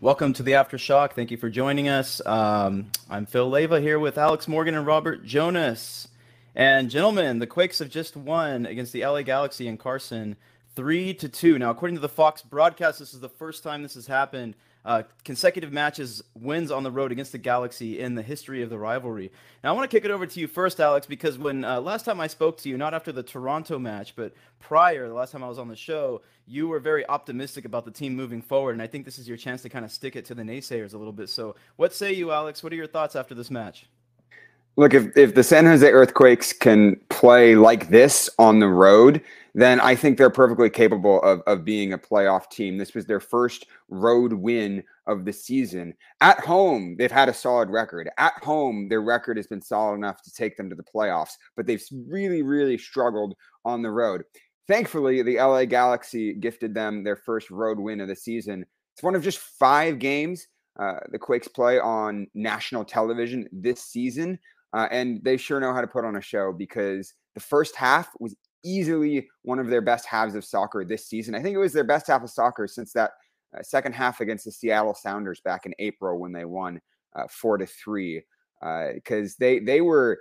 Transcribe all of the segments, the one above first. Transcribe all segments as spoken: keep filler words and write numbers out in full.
Welcome to the Aftershock. Thank you for joining us. Um, I'm Phil Leva here with Alex Morgan and Robert Jonas. And gentlemen, the Quakes have just won against the L A Galaxy in Carson three to two. Now, according to the Fox broadcast, this is the first time this has happened. Uh, consecutive matches, wins on the road against the Galaxy in the history of the rivalry. Now, I want to kick it over to you first, Alex, because when uh, last time I spoke to you, not after the Toronto match, but prior, the last time I was on the show, you were very optimistic about the team moving forward, and I think this is your chance to kind of stick it to the naysayers a little bit. So what say you, Alex? What are your thoughts after this match? Look, if, if the San Jose Earthquakes can play like this on the road, then I think they're perfectly capable of, of being a playoff team. This was their first road win of the season. At home, they've had a solid record. At home, their record has been solid enough to take them to the playoffs, but they've really, really struggled on the road. Thankfully, the L A Galaxy gifted them their first road win of the season. It's one of just five games uh, the Quakes play on national television this season. Uh, and they sure know how to put on a show, because the first half was easily one of their best halves of soccer this season. I think it was their best half of soccer since that uh, second half against the Seattle Sounders back in April when they won uh, four to three, because uh, they they were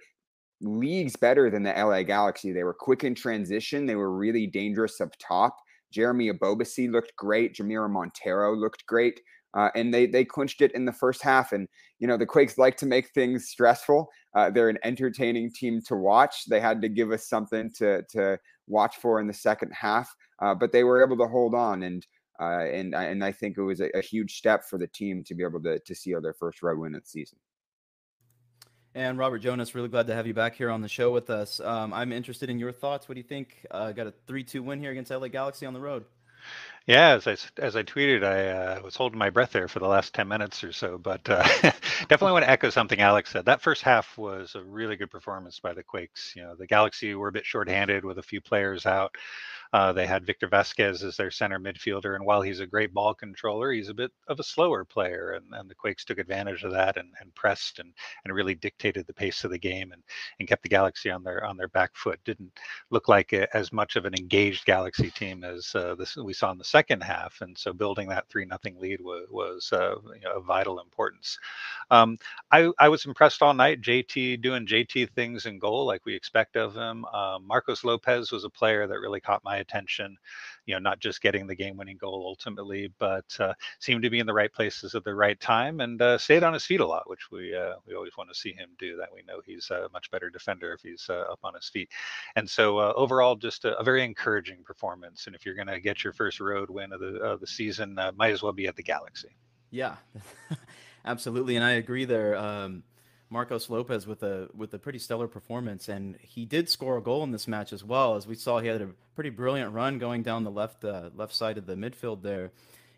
leagues better than the L A Galaxy. They were quick in transition. They were really dangerous up top. Jeremy Ebobisse looked great. Jamiro Monteiro looked great. Uh, and they they clinched it in the first half. And, you know, the Quakes like to make things stressful. Uh, they're an entertaining team to watch. They had to give us something to to watch for in the second half. Uh, but they were able to hold on. And uh, and, and I think it was a, a huge step for the team to be able to, to seal their first road win of the season. And Robert Jonas, really glad to have you back here on the show with us. Um, I'm interested in your thoughts. What do you think? Uh, got a three two win here against L A Galaxy on the road. Yeah, as I, as I tweeted, I uh, was holding my breath there for the last ten minutes or so, but uh, definitely want to echo something Alex said. That first half was a really good performance by the Quakes. You know, the Galaxy were a bit shorthanded with a few players out. Uh, they had Victor Vasquez as their center midfielder, and while he's a great ball controller, he's a bit of a slower player, and, and the Quakes took advantage of that and, and pressed and, and really dictated the pace of the game and, and kept the Galaxy on their on their back foot. Didn't look like a, as much of an engaged Galaxy team as uh, this, we saw in the second half, and so building that three nothing lead was, was uh, you know, of vital importance. Um, I, I was impressed all night. J T doing J T things in goal like we expect of him. Uh, Marcos Lopez was a player that really caught my attention, you know, not just getting the game-winning goal ultimately, but uh, seemed to be in the right places at the right time and uh, stayed on his feet a lot, which we uh, we always want to see him do. That we know he's a much better defender if he's uh, up on his feet. And so uh, overall, just a, a very encouraging performance. And if you're going to get your first road win of the of the season, uh, might as well be at the Galaxy. Yeah, absolutely, and I agree there. Um, Marcos Lopez with a with a pretty stellar performance, and he did score a goal in this match as well. As we saw, he had a pretty brilliant run going down the left uh, left side of the midfield there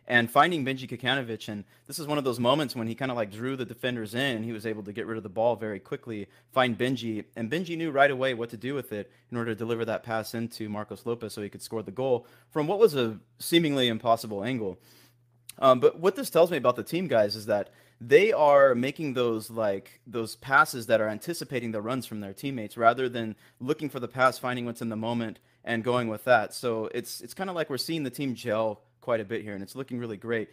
and finding Benji Kikanovic. And this is one of those moments when he kind of like drew the defenders in, and he was able to get rid of the ball very quickly, find Benji, and Benji knew right away what to do with it in order to deliver that pass into Marcos Lopez so he could score the goal from what was a seemingly impossible angle. Um, but what this tells me about the team, guys, is that they are making those like those passes that are anticipating the runs from their teammates rather than looking for the pass, finding what's in the moment and going with that. So it's it's kind of like we're seeing the team gel quite a bit here, and it's looking really great.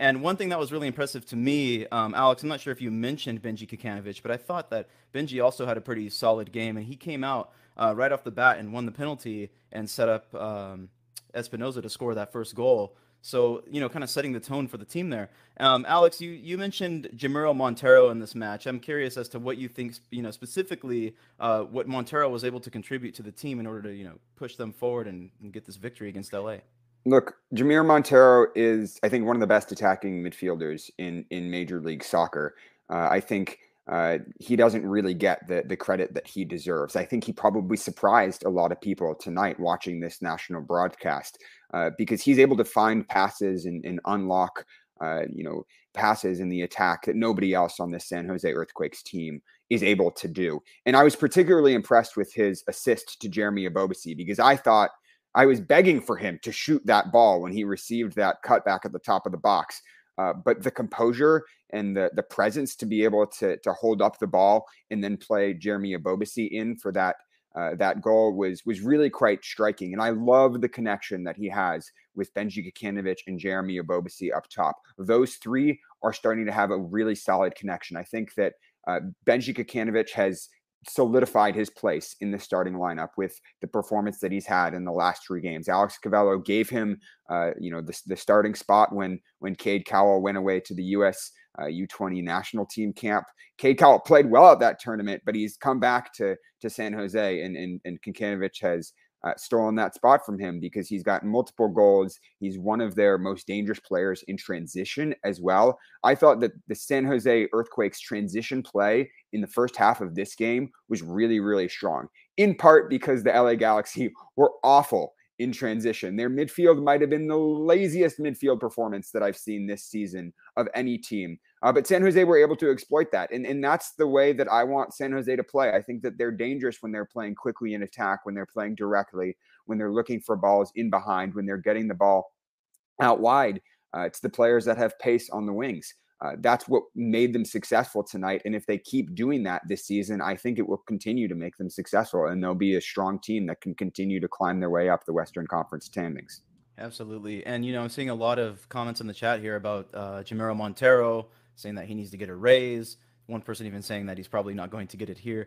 And one thing that was really impressive to me, um, Alex, I'm not sure if you mentioned Benji Kikanovic, but I thought that Benji also had a pretty solid game, and he came out uh, right off the bat and won the penalty and set up um, Espinoza to score that first goal. So, you know, kind of setting the tone for the team there. Um, Alex, you, you mentioned Jamiro Monteiro in this match. I'm curious as to what you think, you know, specifically uh, what Monteiro was able to contribute to the team in order to, you know, push them forward and, and get this victory against L A. Look, Jamiro Monteiro is, I think, one of the best attacking midfielders in, in Major League Soccer. Uh, I think uh, he doesn't really get the, the credit that he deserves. I think he probably surprised a lot of people tonight watching this national broadcast uh, because he's able to find passes and, and unlock Uh, you know, passes in the attack that nobody else on this San Jose Earthquakes team is able to do. And I was particularly impressed with his assist to Jeremy Ebobisse because I thought I was begging for him to shoot that ball when he received that cutback at the top of the box. Uh, but the composure and the the presence to be able to to hold up the ball and then play Jeremy Ebobisse in for that Uh, that goal was was really quite striking. And I love the connection that he has with Benji Kikanovic and Jeremy Ebobisse up top. Those three are starting to have a really solid connection. I think that uh, Benji Kikanovic has solidified his place in the starting lineup with the performance that he's had in the last three games. Alex Covelo gave him uh, you know, the, the starting spot when when Cade Cowell went away to the U S Uh, U twenty national team camp. Cade Cowell played well at that tournament, but he's come back to to San Jose, and and, and Kikanovic has uh, stolen that spot from him because he's got multiple goals. He's one of their most dangerous players in transition as well. I thought that the San Jose Earthquakes transition play in the first half of this game was really, really strong, in part because the L A Galaxy were awful in transition. Their midfield might have been the laziest midfield performance that I've seen this season of any team. Uh, but San Jose were able to exploit that. And, and that's the way that I want San Jose to play. I think that they're dangerous when they're playing quickly in attack, when they're playing directly, when they're looking for balls in behind, when they're getting the ball out wide. Uh, it's the players that have pace on the wings. Uh, that's what made them successful tonight. And if they keep doing that this season, I think it will continue to make them successful. And they'll be a strong team that can continue to climb their way up the Western Conference standings. Absolutely. And, you know, I'm seeing a lot of comments in the chat here about uh, Jamiro Monteiro saying that he needs to get a raise. One person even saying that he's probably not going to get it here.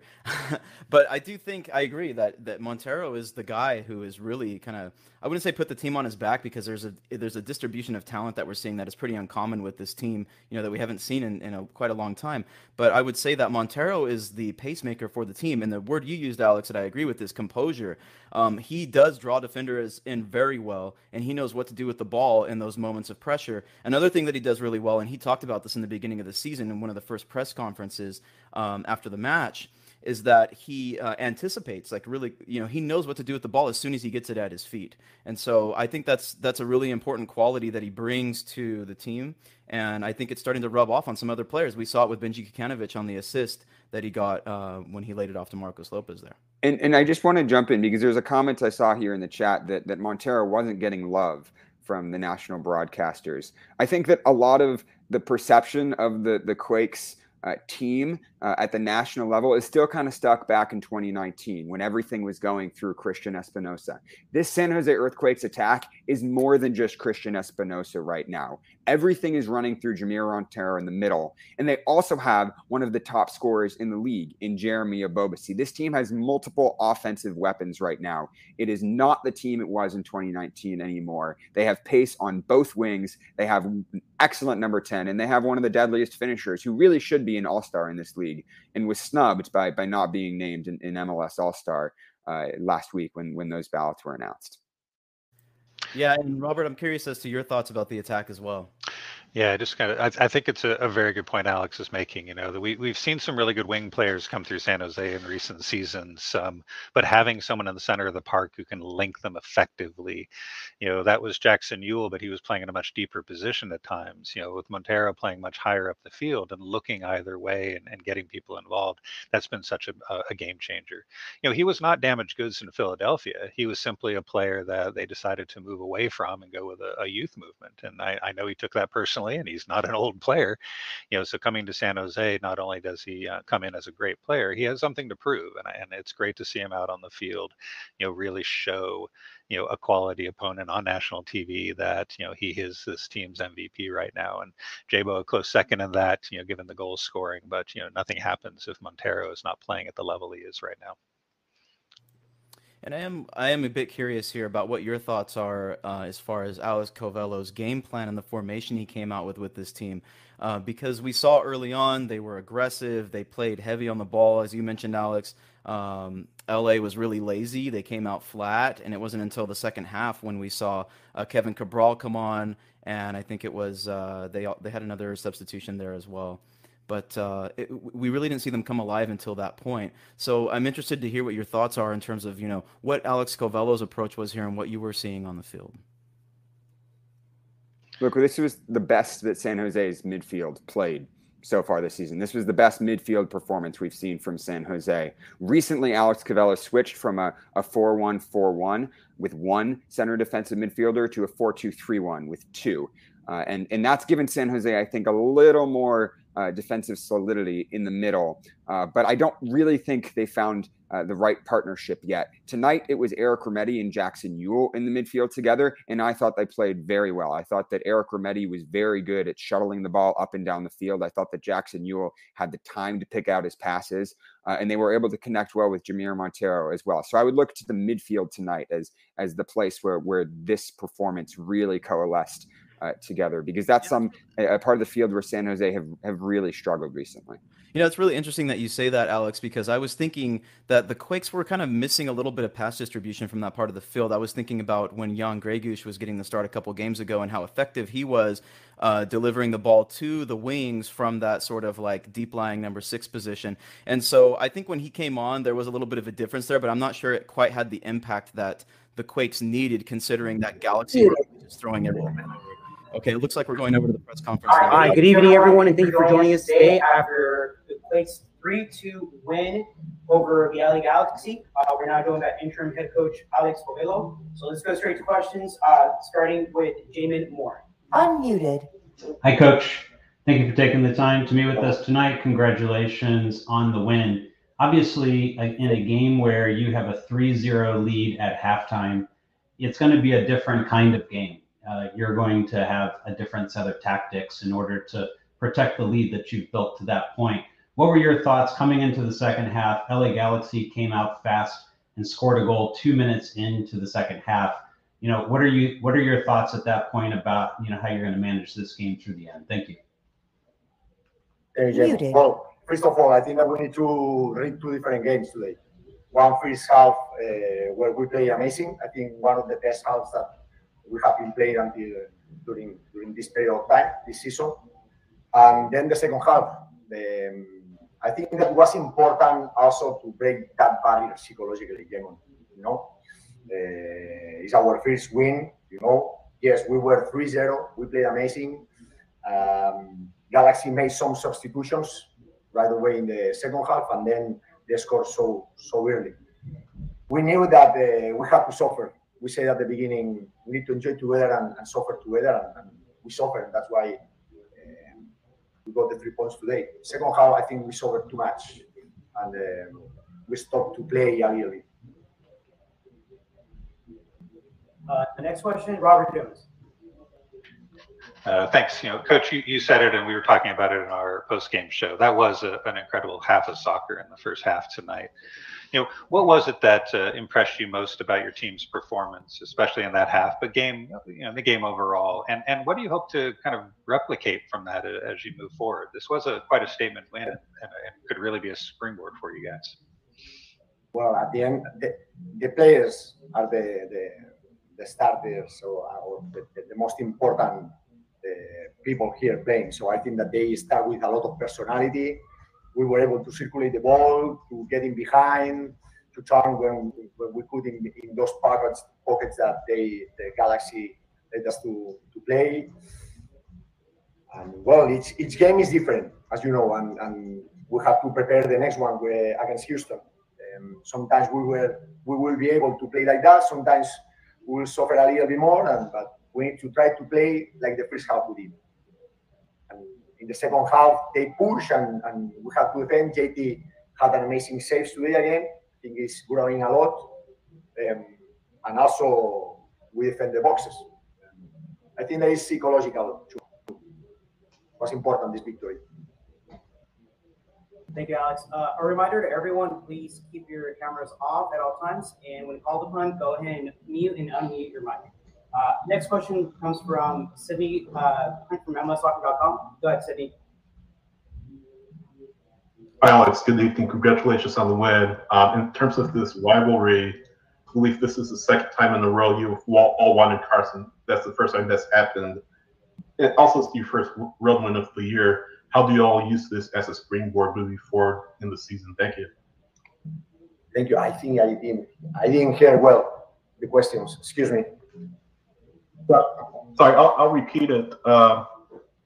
But I do think I agree that that Monteiro is the guy who is really kind of, I wouldn't say put the team on his back, because there's a there's a distribution of talent that we're seeing that is pretty uncommon with this team, you know, that we haven't seen in, in a, quite a long time. But I would say that Monteiro is the pacemaker for the team. And the word you used, Alex, that I agree with is composure. Um, he does draw defenders in very well, and he knows what to do with the ball in those moments of pressure. Another thing that he does really well, and he talked about this in the beginning of the season in one of the first press conferences, conferences um, after the match, is that he uh, anticipates, like, really, you know, he knows what to do with the ball as soon as he gets it at his feet. And so I think that's that's a really important quality that he brings to the team. And I think it's starting to rub off on some other players. We saw it with Benji Kikanovic on the assist that he got uh, when he laid it off to Marcos Lopez there. And and I just want to jump in because there's a comment I saw here in the chat that, that Monteiro wasn't getting love from the national broadcasters. I think that a lot of the perception of the, the Quakes Uh, team uh, at the national level is still kind of stuck back in twenty nineteen when everything was going through Christian Espinoza. This San Jose Earthquakes attack is more than just Christian Espinoza right now. Everything is running through Jamiro Monteiro in the middle, and they also have one of the top scorers in the league in Jeremy Ebobisse. This team has multiple offensive weapons right now. It is not the team it was in twenty nineteen anymore. They have pace on both wings. They have excellent number ten, and they have one of the deadliest finishers who really should be an all-star in this league and was snubbed by by not being named an, an M L S all-star uh, last week when when those ballots were announced. Yeah, and Robert, I'm curious as to your thoughts about the attack as well. Yeah, just kind of, I, I think it's a, a very good point Alex is making. You know, that we we've seen some really good wing players come through San Jose in recent seasons, um, but having someone in the center of the park who can link them effectively, you know, that was Jackson Yueill, but he was playing in a much deeper position at times. You know, with Monteiro playing much higher up the field and looking either way and, and getting people involved, that's been such a, a game changer. You know, he was not damaged goods in Philadelphia. He was simply a player that they decided to move away from and go with a, a youth movement. And I, I know he took that personally. And he's not an old player, you know, so coming to San Jose, not only does he uh, come in as a great player, he has something to prove. And, and it's great to see him out on the field, you know, really show, you know, a quality opponent on national T V that, you know, he is this team's M V P right now. And J-Bo a close second in that, you know, given the goal scoring, but, you know, nothing happens if Monteiro is not playing at the level he is right now. And I am I am a bit curious here about what your thoughts are uh, as far as Alex Covelo's game plan and the formation he came out with with this team, uh, because we saw early on they were aggressive, they played heavy on the ball, as you mentioned, Alex. Um, L A was really lazy. They came out flat, and it wasn't until the second half when we saw uh, Kevin Cabral come on, and I think it was uh, they they had another substitution there as well. But uh, it, we really didn't see them come alive until that point. So I'm interested to hear what your thoughts are in terms of, you know, what Alex Covello's approach was here and what you were seeing on the field. Look, this was the best that San Jose's midfield played so far this season. This was the best midfield performance we've seen from San Jose. Recently, Alex Covelo switched from a, a four one four one with one center defensive midfielder to a four two three one with two. Uh, and, and that's given San Jose, I think, a little more Uh, defensive solidity in the middle. Uh, but I don't really think they found uh, the right partnership yet. Tonight, it was Eric Remedi and Jackson Yueill in the midfield together, and I thought they played very well. I thought that Eric Remedi was very good at shuttling the ball up and down the field. I thought that Jackson Yueill had the time to pick out his passes, uh, and they were able to connect well with Jamiro Monteiro as well. So I would look to the midfield tonight as as the place where, where this performance really coalesced Uh, together, because that's some a, a part of the field where San Jose have, have really struggled recently. You know, it's really interesting that you say that, Alex, because I was thinking that the Quakes were kind of missing a little bit of pass distribution from that part of the field. I was thinking about when Jan Gregush was getting the start a couple games ago and how effective he was uh, delivering the ball to the wings from that sort of like deep lying number six position. And so I think when he came on, there was a little bit of a difference there, but I'm not sure it quite had the impact that the Quakes needed, considering that Galaxy was just throwing everyone. Okay, it looks like we're going over to the press conference. All right, good evening, everyone, and thank you for joining us today after the Quakes three two win over the L A Galaxy. Uh, we're now joined by interim head coach Alex Covelo. So let's go straight to questions, uh, starting with Jamin Moore. Unmuted. Hi, Coach. Thank you for taking the time to meet with us tonight. Congratulations on the win. Obviously, in a game where you have a three zero lead at halftime, it's going to be a different kind of game. Uh, you're going to have a different set of tactics in order to protect the lead that you've built to that point. What were your thoughts coming into the second half? L A Galaxy came out fast and scored a goal two minutes into the second half. You know, what are you? What are your thoughts at that point about, you know, how you're going to manage this game through the end? Thank you. Hey, Jim. Well, first of all, I think that we need to read two different games today. One first half uh, where we play amazing. I think one of the best halves that we have been playing until uh, during during this period of time, this season. And then the second half, the, um, I think that was important also to break that barrier psychologically, you know. Uh, it's our first win, you know. Yes, we were three zero, we played amazing. Um, Galaxy made some substitutions right away in the second half, and then they scored so, so early. We knew that uh, we had to suffer. We said at the beginning, we need to enjoy together and, and suffer together, and, and we suffered, and that's why uh, we got the three points today. Second half, I think we suffered too much, and uh, we stopped to play a little bit. Uh, the next question, Robert Jonas. Uh, thanks. You know, Coach, you, you said it, and we were talking about it in our post-game show. That was a, an incredible half of soccer in the first half tonight. You know, what was it that uh, impressed you most about your team's performance, especially in that half, but game, you know, the game overall? And and what do you hope to kind of replicate from that as you move forward? This was a quite a statement win, and, and it could really be a springboard for you guys. Well, at the end, the, the players are the the, the starters, so or the, the most important uh, people here playing. So I think that they start with a lot of personality. We were able to circulate the ball, to get in behind, to turn when, when we could in, in those pockets pockets that they, the Galaxy led us to, to play. And well, each, each game is different, as you know, and, and we have to prepare the next one where, against Houston. Um, sometimes we will, we will be able to play like that, sometimes we will suffer a little bit more, and, but we need to try to play like the first half we did. In the second half, they push, and, and we have to defend. J T had an amazing save today again. I think he's growing a lot. Um, and also, we defend the boxes. I think that is psychological, too. It was important, this victory. Thank you, Alex. Uh, a reminder to everyone, please keep your cameras off at all times. And when called upon, go ahead and mute and unmute your mic. Uh, next question comes from Sydney uh, from M L S soccer dot com. Go ahead, Sydney. Hi, Alex. Good evening. Congratulations on the win. Um, in terms of this rivalry, I believe this is the second time in a row you all won in Carson. That's the first time that's happened. And also, it's your first road win of the year. how do you all use this as a springboard moving forward in the season? Thank you. Thank you. I think I didn't, I didn't hear well the questions. Excuse me. Sorry, I'll, I'll repeat it. Uh,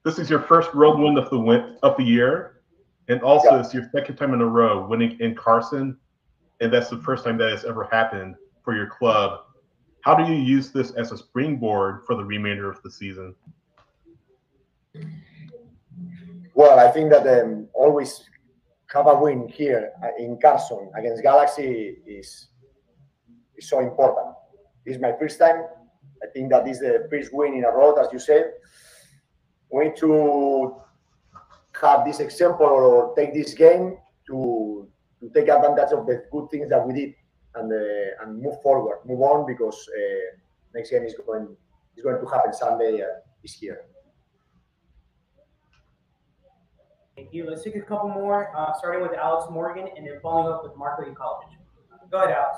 this is your first road win of the win, of the year, and also yeah. It's your second time in a row winning in Carson, and that's the first time that has ever happened for your club. How do you use this as a springboard for the remainder of the season? Well, I think that um, always have a win here in Carson against Galaxy is, is so important. This is my first time. I think that is the first win in a row, as you said. We need to have this example or take this game to, to take advantage of the good things that we did. And, uh, and move forward, move on, because uh, next game is going is going to happen Sunday. Uh, is here. Thank you. Let's take a couple more, uh, starting with Alex Morgan, and then following up with Marco Kikanovic. Go ahead, Alex.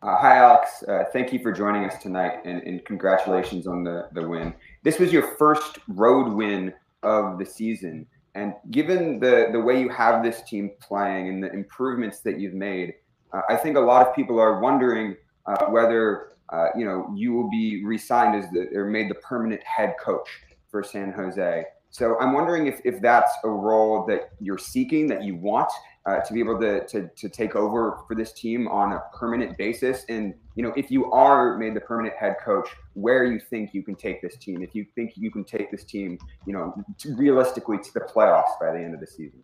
Uh, hi, Alex. Uh, thank you for joining us tonight, and, and congratulations on the the win. This was your first road win of the season. And given the, the way you have this team playing and the improvements that you've made, uh, I think a lot of people are wondering uh, whether uh, you know you will be re-signed as the, or made the permanent head coach for San Jose. So I'm wondering if, if that's a role that you're seeking, that you want uh, to be able to, to to take over for this team on a permanent basis. And you know if you are made the permanent head coach, where you think you can take this team, if you think you can take this team, you know, to realistically to the playoffs by the end of the season.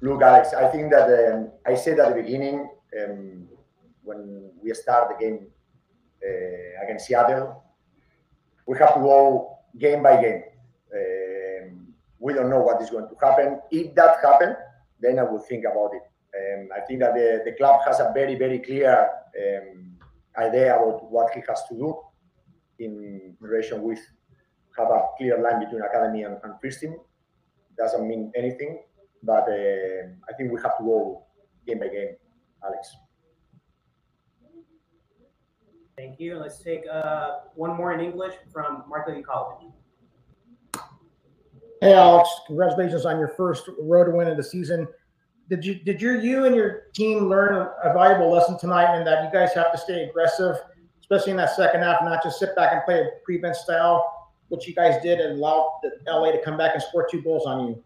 Look, Alex, I think that um, I said at the beginning um, when we start the game uh, against Seattle, we have to go game by game. Um, we don't know what is going to happen. If that happens, then I will think about it. Um, I think that the, the club has a very, very clear um, idea about what he has to do in relation with have a clear line between academy and, and first team. Doesn't mean anything, but uh, I think we have to go game by game, Alex. Thank you. Let's take uh, one more in English from Marco Kikanovic. Hey, Alex! Congratulations on your first road win of the season. Did you did your you and your team learn a valuable lesson tonight in that you guys have to stay aggressive, especially in that second half, not just sit back and play prevent style, which you guys did, and allow L A to come back and score two goals on you?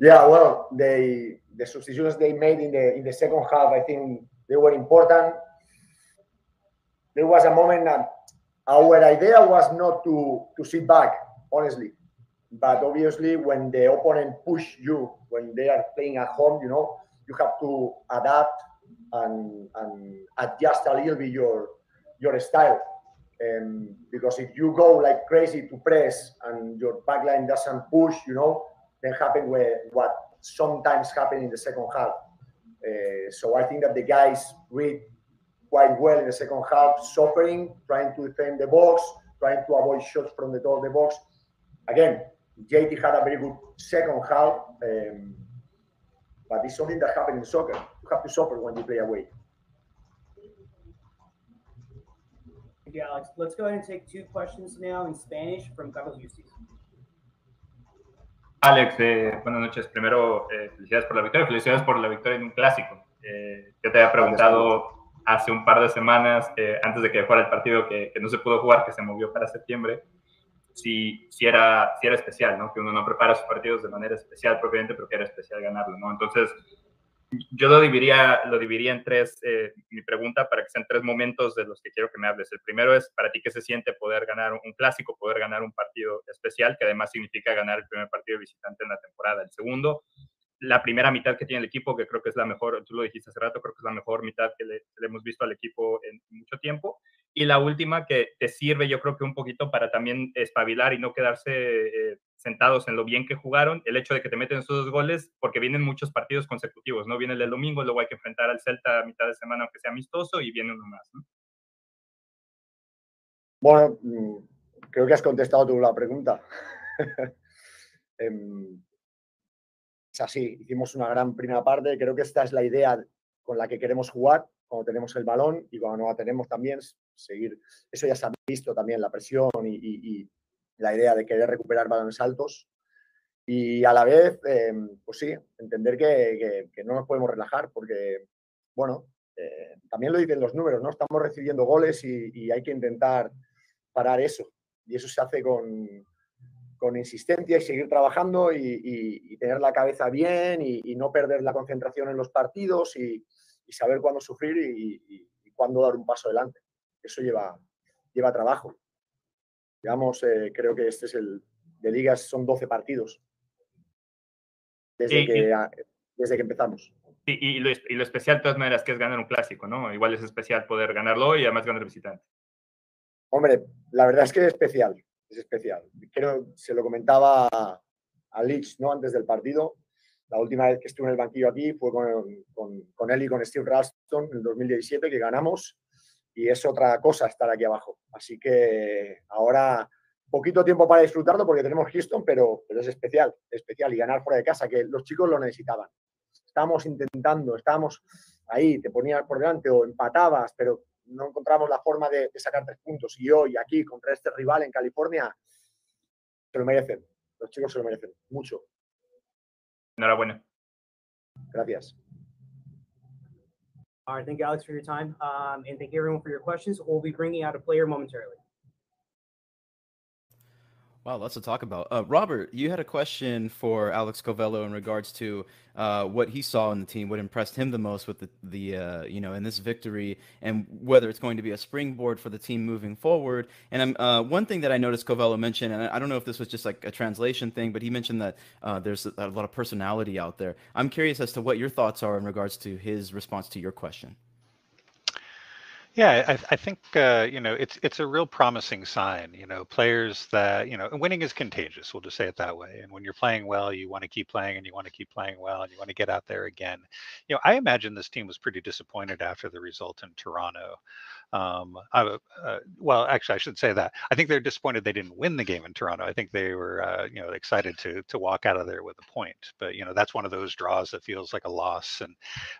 Yeah, well, they the substitutions they made in the in the second half, I think they were important. There was a moment that our idea was not to, to sit back, honestly. But obviously, when the opponent push you, when they are playing at home, you know, you have to adapt and, and adjust a little bit your your style. Um, because if you go like crazy to press and your backline doesn't push, you know, then happen where, what sometimes happened in the second half. Uh, so I think that the guys read quite well in the second half, suffering, trying to defend the box, trying to avoid shots from the top of the box. Again, J T had a very good second half, um, but it's something that happened in soccer. You have to suffer when you play away. Thank you, Alex. Let's go ahead and take two questions now in Spanish from Carlos Yusis. Alex, eh, buenas noches. Primero, eh, felicidades por la victoria. Felicidades por la victoria en un clásico. Eh, yo te había preguntado hace un par de semanas, eh, antes de que fuera el partido que, que no se pudo jugar, que se movió para septiembre, si, si, era, si era especial, ¿no? Que uno no prepara sus partidos de manera especial propiamente, pero que era especial ganarlo, ¿no? Entonces, yo lo dividiría, lo dividiría en tres, eh, mi pregunta, para que sean tres momentos de los que quiero que me hables. El primero es, ¿para ti qué se siente poder ganar un clásico, poder ganar un partido especial, que además significa ganar el primer partido visitante en la temporada? El segundo, la primera mitad que tiene el equipo, que creo que es la mejor, tú lo dijiste hace rato, creo que es la mejor mitad que le, le hemos visto al equipo en mucho tiempo. Y la última que te sirve, yo creo que un poquito para también espabilar y no quedarse eh, sentados en lo bien que jugaron, el hecho de que te meten esos dos goles, porque vienen muchos partidos consecutivos, ¿no? Viene el del domingo, luego hay que enfrentar al Celta a mitad de semana, aunque sea amistoso, y viene uno más, ¿no? Bueno, creo que has contestado tú la pregunta. um... Es así, hicimos una gran primera parte. Creo que esta es la idea con la que queremos jugar cuando tenemos el balón y cuando no la tenemos también seguir. Eso ya se ha visto también, la presión y, y, la idea de querer recuperar balones altos y a la vez, eh, pues sí, entender que, que, que no nos podemos relajar porque, bueno, eh, también lo dicen los números, ¿no? Estamos recibiendo goles y, y hay que intentar parar eso. Y eso se hace con, con insistencia y seguir trabajando y, y, y tener la cabeza bien y, y no perder la concentración en los partidos y, y saber cuándo sufrir y, y, y cuándo dar un paso adelante. Eso lleva, lleva trabajo. Digamos, eh, creo que este es el de ligas, son doce partidos desde, sí, que, y, desde que empezamos. Sí, y, lo, y lo especial de todas maneras que es ganar un clásico, ¿no? Igual es especial poder ganarlo y además ganar visitante. Hombre, la verdad es que es especial, es especial. Creo, se lo comentaba a Leach, ¿no? Antes del partido. La última vez que estuve en el banquillo aquí fue con, con, con él y con Steve Ralston en el dos mil diecisiete, que ganamos, y es otra cosa estar aquí abajo. Así que ahora, poquito tiempo para disfrutarlo porque tenemos Houston, pero, pero es especial, es especial. Y ganar fuera de casa, que los chicos lo necesitaban. Estábamos intentando, estábamos ahí, te ponías por delante o empatabas, pero no encontramos la forma de, de sacar tres puntos. Y hoy, aquí, contra este rival en California, se lo merecen. Los chicos se lo merecen. Mucho. Enhorabuena. Gracias. All right. Thank you, Alex, for your time. Um, and thank you, everyone, for your questions. We'll be bringing out a player momentarily. Wow, lots to talk about. Uh, Robert, you had a question for Alex Covelo in regards to uh, what he saw in the team, what impressed him the most with the, the uh, you know, in this victory, and whether it's going to be a springboard for the team moving forward. And I'm, uh, one thing that I noticed Covelo mentioned, and I don't know if this was just like a translation thing, but he mentioned that uh, there's a, a lot of personality out there. I'm curious as to what your thoughts are in regards to his response to your question. Yeah, I, I think, uh, you know, it's it's a real promising sign, you know, players that, you know, and winning is contagious. We'll just say it that way. And when you're playing well, you want to keep playing and you want to keep playing well and you want to get out there again. You know, I imagine this team was pretty disappointed after the result in Toronto. Um, I, uh, well, actually, I should say that. I think they're disappointed they didn't win the game in Toronto. I think they were, uh, you know, excited to to walk out of there with a point. But, you know, that's one of those draws that feels like a loss. And,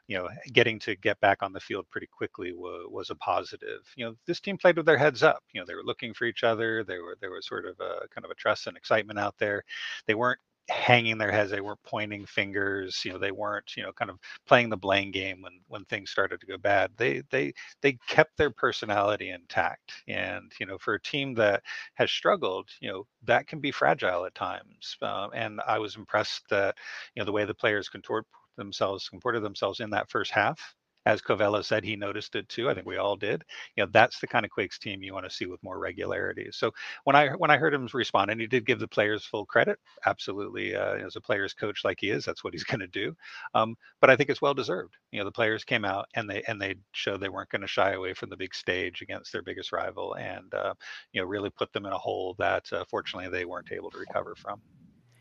you know, getting to get back on the field pretty quickly was, was a positive. You know, this team played with their heads up. You know, they were looking for each other. They were, there was sort of a kind of a trust and excitement out there. They weren't hanging their heads. They weren't pointing fingers. You know, they weren't, you know, kind of playing the blame game when, when things started to go bad. They, they, they kept their personality intact. And, you know, for a team that has struggled, you know, that can be fragile at times. Um, and I was impressed that, you know, the way the players contort themselves, comported themselves in that first half. As Covelo said, he noticed it too. I think we all did. You know, that's the kind of Quakes team you want to see with more regularity. So when I when I heard him respond, and he did give the players full credit, absolutely, uh, as a players coach like he is, that's what he's going to do. Um, but I think it's well deserved. You know, the players came out and they and they showed they weren't going to shy away from the big stage against their biggest rival, and uh, you know, really put them in a hole that uh, fortunately they weren't able to recover from.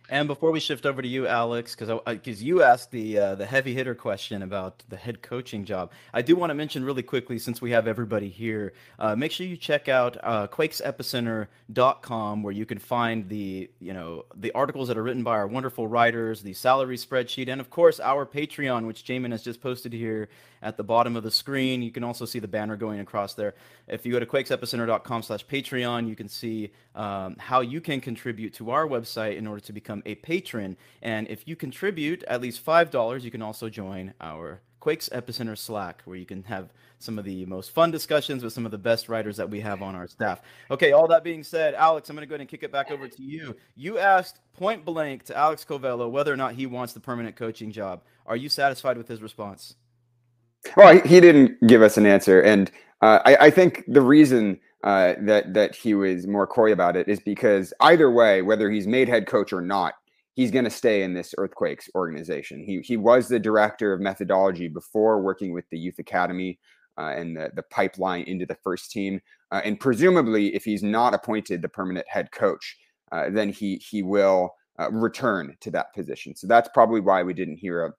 And before we shift over to you, Alex, because because you asked the uh, the heavy hitter question about the head coaching job, I do want to mention really quickly, since we have everybody here, uh, make sure you check out uh, quakes epicenter dot com, where you can find the you know the articles that are written by our wonderful writers, the salary spreadsheet, and of course our Patreon, which Jamin has just posted here at the bottom of the screen. You can also see the banner going across there. If you go to quakes epicenter dot com slash patreon, you can see um, how you can contribute to our website in order to become a patron. And if you contribute at least five dollars, you can also join our Quakes Epicenter Slack, where you can have some of the most fun discussions with some of the best writers that we have on our staff. Okay, all that being said, Alex, I'm going to go ahead and kick it back over to you. You asked point blank to Alex Covelo whether or not he wants the permanent coaching job. Are you satisfied with his response? Well, he didn't give us an answer. And uh, I, I think the reason Uh, that that he was more coy about it is because either way, whether he's made head coach or not, he's going to stay in this Earthquakes organization. He he was the director of methodology before working with the Youth Academy uh, and the, the pipeline into the first team. Uh, and presumably, if he's not appointed the permanent head coach, uh, then he he will uh, return to that position. So that's probably why we didn't hear a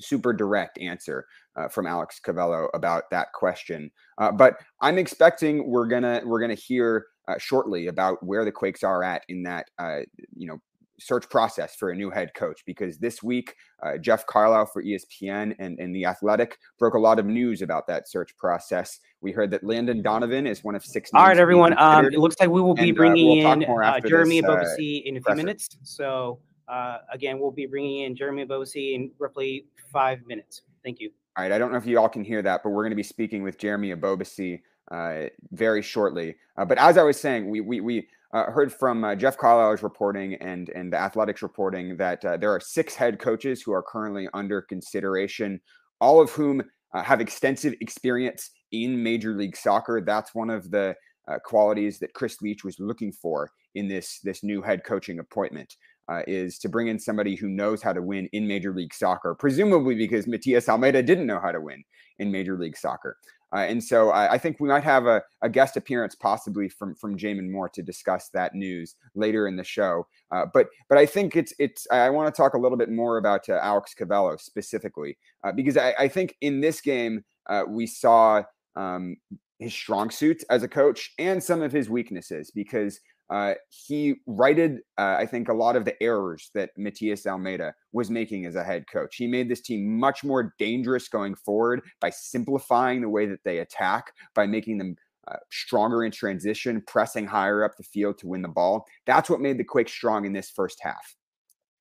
super direct answer uh, from Alex Covelo about that question. Uh, but I'm expecting we're gonna we're gonna hear uh, shortly about where the Quakes are at in that uh, you know search process for a new head coach, because this week, uh, Jeff Carlisle for E S P N and, and The Athletic broke a lot of news about that search process. We heard that Landon Donovan is one of six. All right, everyone. Um, it looks like we will be and, bringing uh, we'll in uh, Jeremy Ebobisse uh, in a few pressure. minutes. So uh, again, we'll be bringing in Jeremy Ebobisse in roughly five minutes. Thank you. All right. I don't know if you all can hear that, but we're going to be speaking with Jeremy Ebobisse uh, very shortly. Uh, but as I was saying, we, we, we, Uh, heard from uh, Jeff Carlisle's reporting and, and the Athletic's reporting that uh, there are six head coaches who are currently under consideration, all of whom uh, have extensive experience in Major League Soccer. That's one of the uh, qualities that Chris Leach was looking for in this, this new head coaching appointment, uh, is to bring in somebody who knows how to win in Major League Soccer, presumably because Matias Almeida didn't know how to win in Major League Soccer. Uh, and so I, I think we might have a, a guest appearance possibly from, from Jamin Moore to discuss that news later in the show. Uh, but but I think it's it's I want to talk a little bit more about uh, Alex Covelo specifically, uh, because I, I think in this game uh, we saw um, his strong suits as a coach and some of his weaknesses, because uh, he righted, uh, I think, a lot of the errors that Matias Almeida was making as a head coach. He made this team much more dangerous going forward by simplifying the way that they attack, by making them uh, stronger in transition, pressing higher up the field to win the ball. That's what made the Quakes strong in this first half.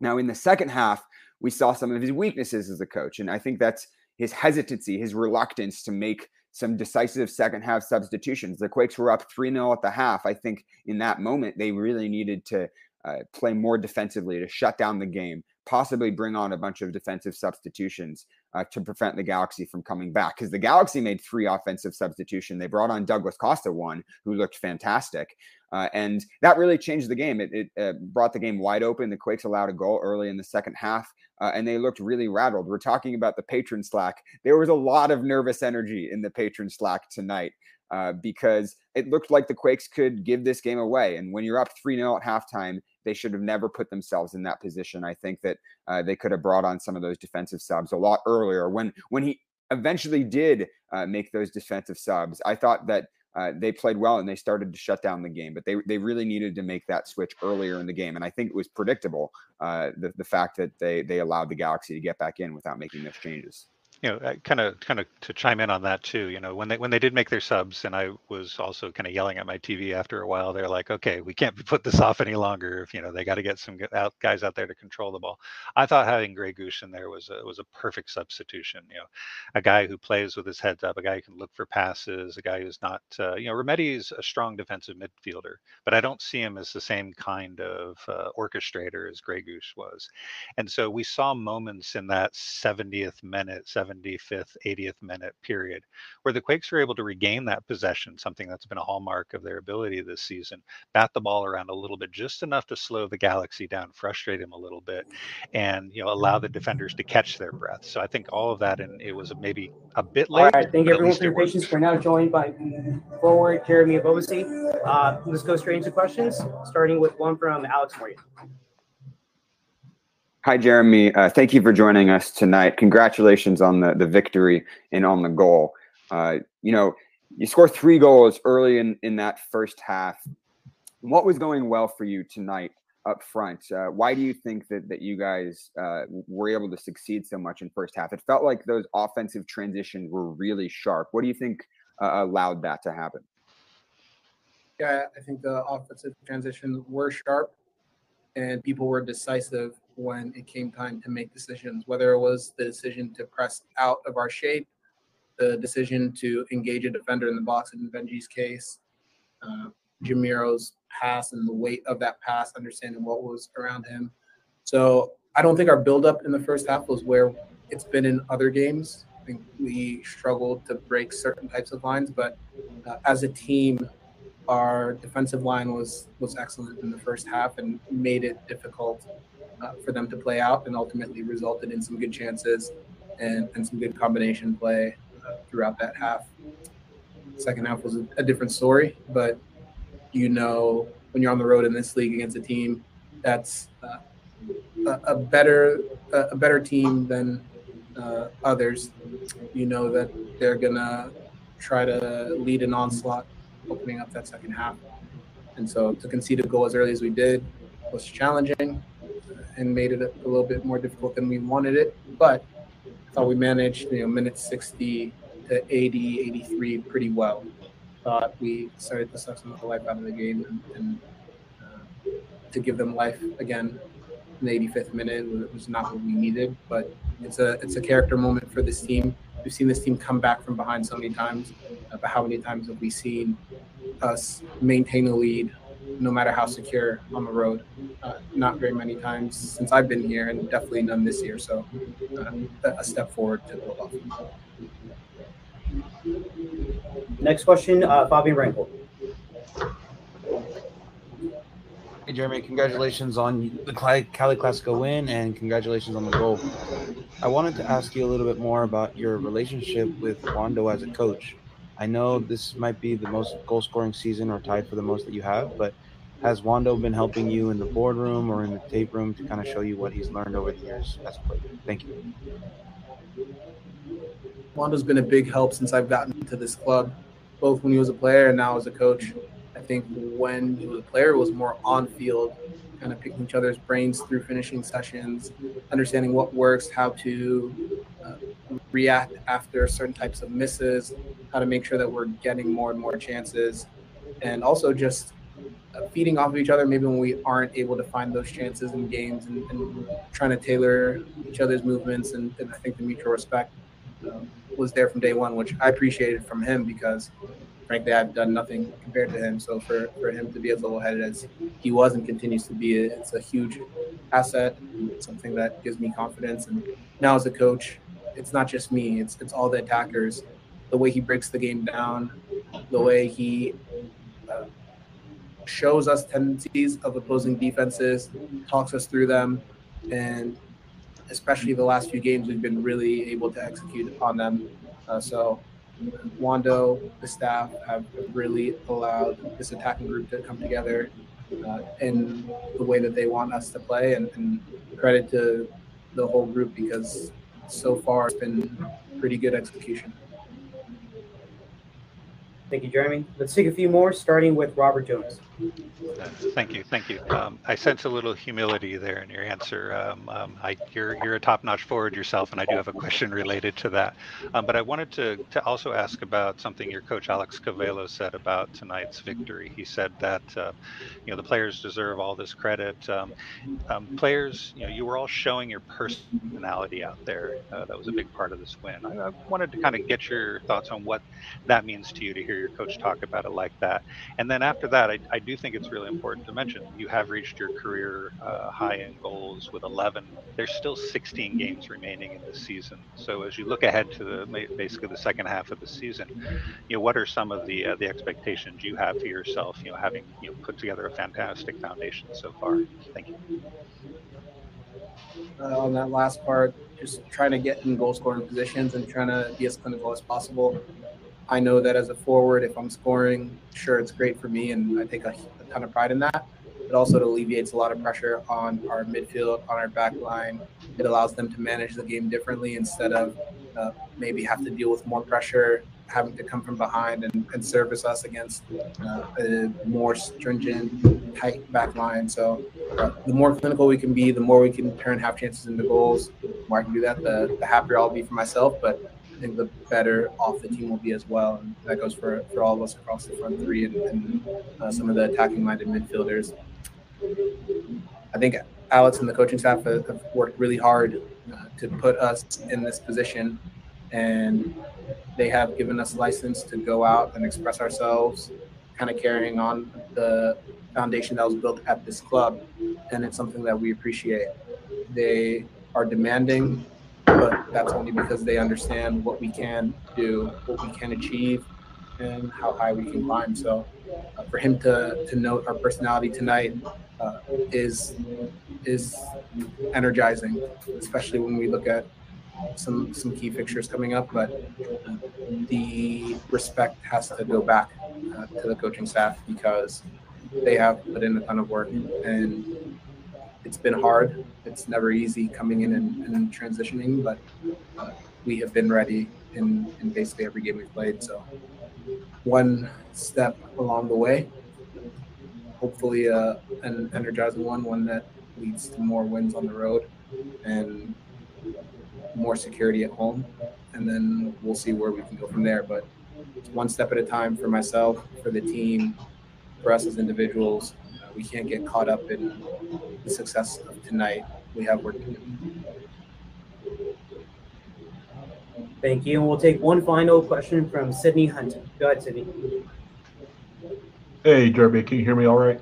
Now, in the second half, we saw some of his weaknesses as a coach, and I think that's his hesitancy, his reluctance to make some decisive second half substitutions. The Quakes were up three nil at the half. I think in that moment, they really needed to uh, play more defensively to shut down the game, possibly bring on a bunch of defensive substitutions uh, to prevent the Galaxy from coming back. Because the Galaxy made three offensive substitutions. They brought on Douglas Costa, one who looked fantastic. Uh, and that really changed the game. It, it uh, brought the game wide open. The Quakes allowed a goal early in the second half, uh, and they looked really rattled. We're talking about the patron slack. There was a lot of nervous energy in the patron slack tonight uh, because it looked like the Quakes could give this game away. And when you're up three nil at halftime, they should have never put themselves in that position. I think that uh, they could have brought on some of those defensive subs a lot earlier. When, when he eventually did uh, make those defensive subs, I thought that Uh, they played well and they started to shut down the game, but they they really needed to make that switch earlier in the game. And I think it was predictable, uh, the, the fact that they they allowed the Galaxy to get back in without making those changes. You know, kind of kind of to chime in on that too, you know, when they when they did make their subs, and I was also kind of yelling at my T V after a while, they're like, okay, we can't put this off any longer. If, you know, they got to get some out, guys out there to control the ball. I thought having Grey Goose in there was a, was a perfect substitution. You know, a guy who plays with his heads up, a guy who can look for passes, a guy who's not, uh, you know, Remedi's a strong defensive midfielder, but I don't see him as the same kind of uh, orchestrator as Grey Goose was. And so we saw moments in that seventieth minute, seventy-fifth, eightieth minute period where the Quakes were able to regain that possession, something that's been a hallmark of their ability this season, bat the ball around a little bit, just enough to slow the Galaxy down, frustrate him a little bit, and, you know, allow the defenders to catch their breath. So I think all of that, and it was maybe a bit late. All right, thank everyone for your patience. We're now joined by forward Jeremy Ebobisse. Uh, let's go straight into questions, starting with one from Alex Morgan. Hi, Jeremy. Uh, thank you for joining us tonight. Congratulations on the, the victory and on the goal. Uh, you know, you scored three goals early in, in that first half. What was going well for you tonight up front? Uh, why do you think that, that you guys uh, were able to succeed so much in first half? It felt like those offensive transitions were really sharp. What do you think uh, allowed that to happen? Yeah, I think the offensive transitions were sharp and people were decisive when it came time to make decisions, whether it was the decision to press out of our shape, the decision to engage a defender in the box in Benji's case, uh, Jamiro's pass and the weight of that pass, understanding what was around him. So I don't think our buildup in the first half was where it's been in other games. I think we struggled to break certain types of lines, but uh, as a team, our defensive line was, was excellent in the first half and made it difficult Uh, for them to play out, and ultimately resulted in some good chances and, and some good combination play uh, throughout that half. Second half was a, a different story, but you know, when you're on the road in this league against a team that's uh, a, a better a, a better team than uh, others, you know that they're gonna try to lead an onslaught opening up that second half. And so to concede a goal as early as we did was challenging. and made it a little bit more difficult than we wanted it. But I thought we managed, you know, minutes sixty to eighty, eighty-three pretty well. Thought we started to suck some of the life out of the game and, and uh, to give them life again in the eighty-fifth minute it was not what we needed. But it's a it's a character moment for this team. We've seen this team come back from behind so many times, uh, but how many times have we seen us maintain a lead, no matter how secure, on the road? Uh, not very many times since I've been here, and definitely none this year. So uh, a step forward to build off. Next question, uh, Fabian Rangel. Hey, Jeremy, congratulations on the Cali Clasico win and congratulations on the goal. I wanted to ask you a little bit more about your relationship with Wondo as a coach. I know this might be the most goal-scoring season or tied for the most that you have, but has Wondo been helping you in the boardroom or in the tape room to kind of show you what he's learned over the years as a player? Thank you. Wondo's been a big help since I've gotten to this club, both when he was a player and now as a coach. I think when he was a player, it was more on-field, kind of picking each other's brains through finishing sessions, understanding what works, how to uh, react after certain types of misses, how to make sure that we're getting more and more chances, and also just feeding off of each other maybe when we aren't able to find those chances in games, and, and trying to tailor each other's movements. And, and I think the mutual respect um, was there from day one, which I appreciated from him because, frankly, I've done nothing compared to him. So for, for him to be as level-headed as he was and continues to be, it's a huge asset, and something that gives me confidence. And now as a coach, it's not just me, it's it's all the attackers. The way he breaks the game down, the way he uh, shows us tendencies of opposing defenses, talks us through them, and especially the last few games, we've been really able to execute upon them. Uh, so Wondo, the staff, have really allowed this attacking group to come together uh, in the way that they want us to play, and, and credit to the whole group because so far it's been pretty good execution. Thank you, Jeremy. Let's take a few more, starting with Robert Jonas. Thank you, thank you. Um, I sense a little humility there in your answer. Um, um, I, you're you're a top-notch forward yourself, and I do have a question related to that. Um, but I wanted to to also ask about something your coach Alex Covelo said about tonight's victory. He said that uh, you know the players deserve all this credit. Um, um, players, you know, you were all showing your personality out there. Uh, that was a big part of this win. I, I wanted to kind of get your thoughts on what that means to you to hear your coach talk about it like that. And then after that, I, I do think it's really important to mention you have reached your career uh, high in goals with eleven. There's still sixteen games remaining in this season. So as you look ahead to the basically the second half of the season, you know, what are some of the uh, the expectations you have for yourself? You know, having you know, put together a fantastic foundation so far. Thank you. Uh, on that last part, just trying to get in goal scoring positions and trying to be as clinical as possible. I know that as a forward, if I'm scoring, sure, it's great for me, and I take a, a ton of pride in that. It also alleviates a lot of pressure on our midfield, on our back line. It allows them to manage the game differently instead of uh, maybe have to deal with more pressure, having to come from behind and, and service us against uh, a more stringent, tight back line. So uh, the more clinical we can be, the more we can turn half chances into goals. The more I can do that, the, the happier I'll be for myself. But I think the better off the team will be as well. And that goes for, for all of us across the front three and, and uh, some of the attacking-minded midfielders. I think Alex and the coaching staff have, have worked really hard uh, to put us in this position, and they have given us license to go out and express ourselves, kind of carrying on the foundation that was built at this club. And it's something that we appreciate. They are demanding, but that's only because they understand what we can do, what we can achieve, and how high we can climb. So uh, for him to, to note our personality tonight uh, is is energizing, especially when we look at some some key fixtures coming up. But the respect has to go back uh, to the coaching staff because they have put in a ton of work, and it's been hard. It's never easy coming in and, and transitioning, but uh, we have been ready in, in basically every game we've played. So one step along the way, hopefully uh, an energizing one, one that leads to more wins on the road and more security at home. And then we'll see where we can go from there. But it's one step at a time for myself, for the team, for us as individuals. Uh, we can't get caught up in the success of tonight. We have work to do. Thank you. And we'll take one final question from Sydney Hunt. Go ahead, Sydney. Hey, Jeremy, can you hear me all right?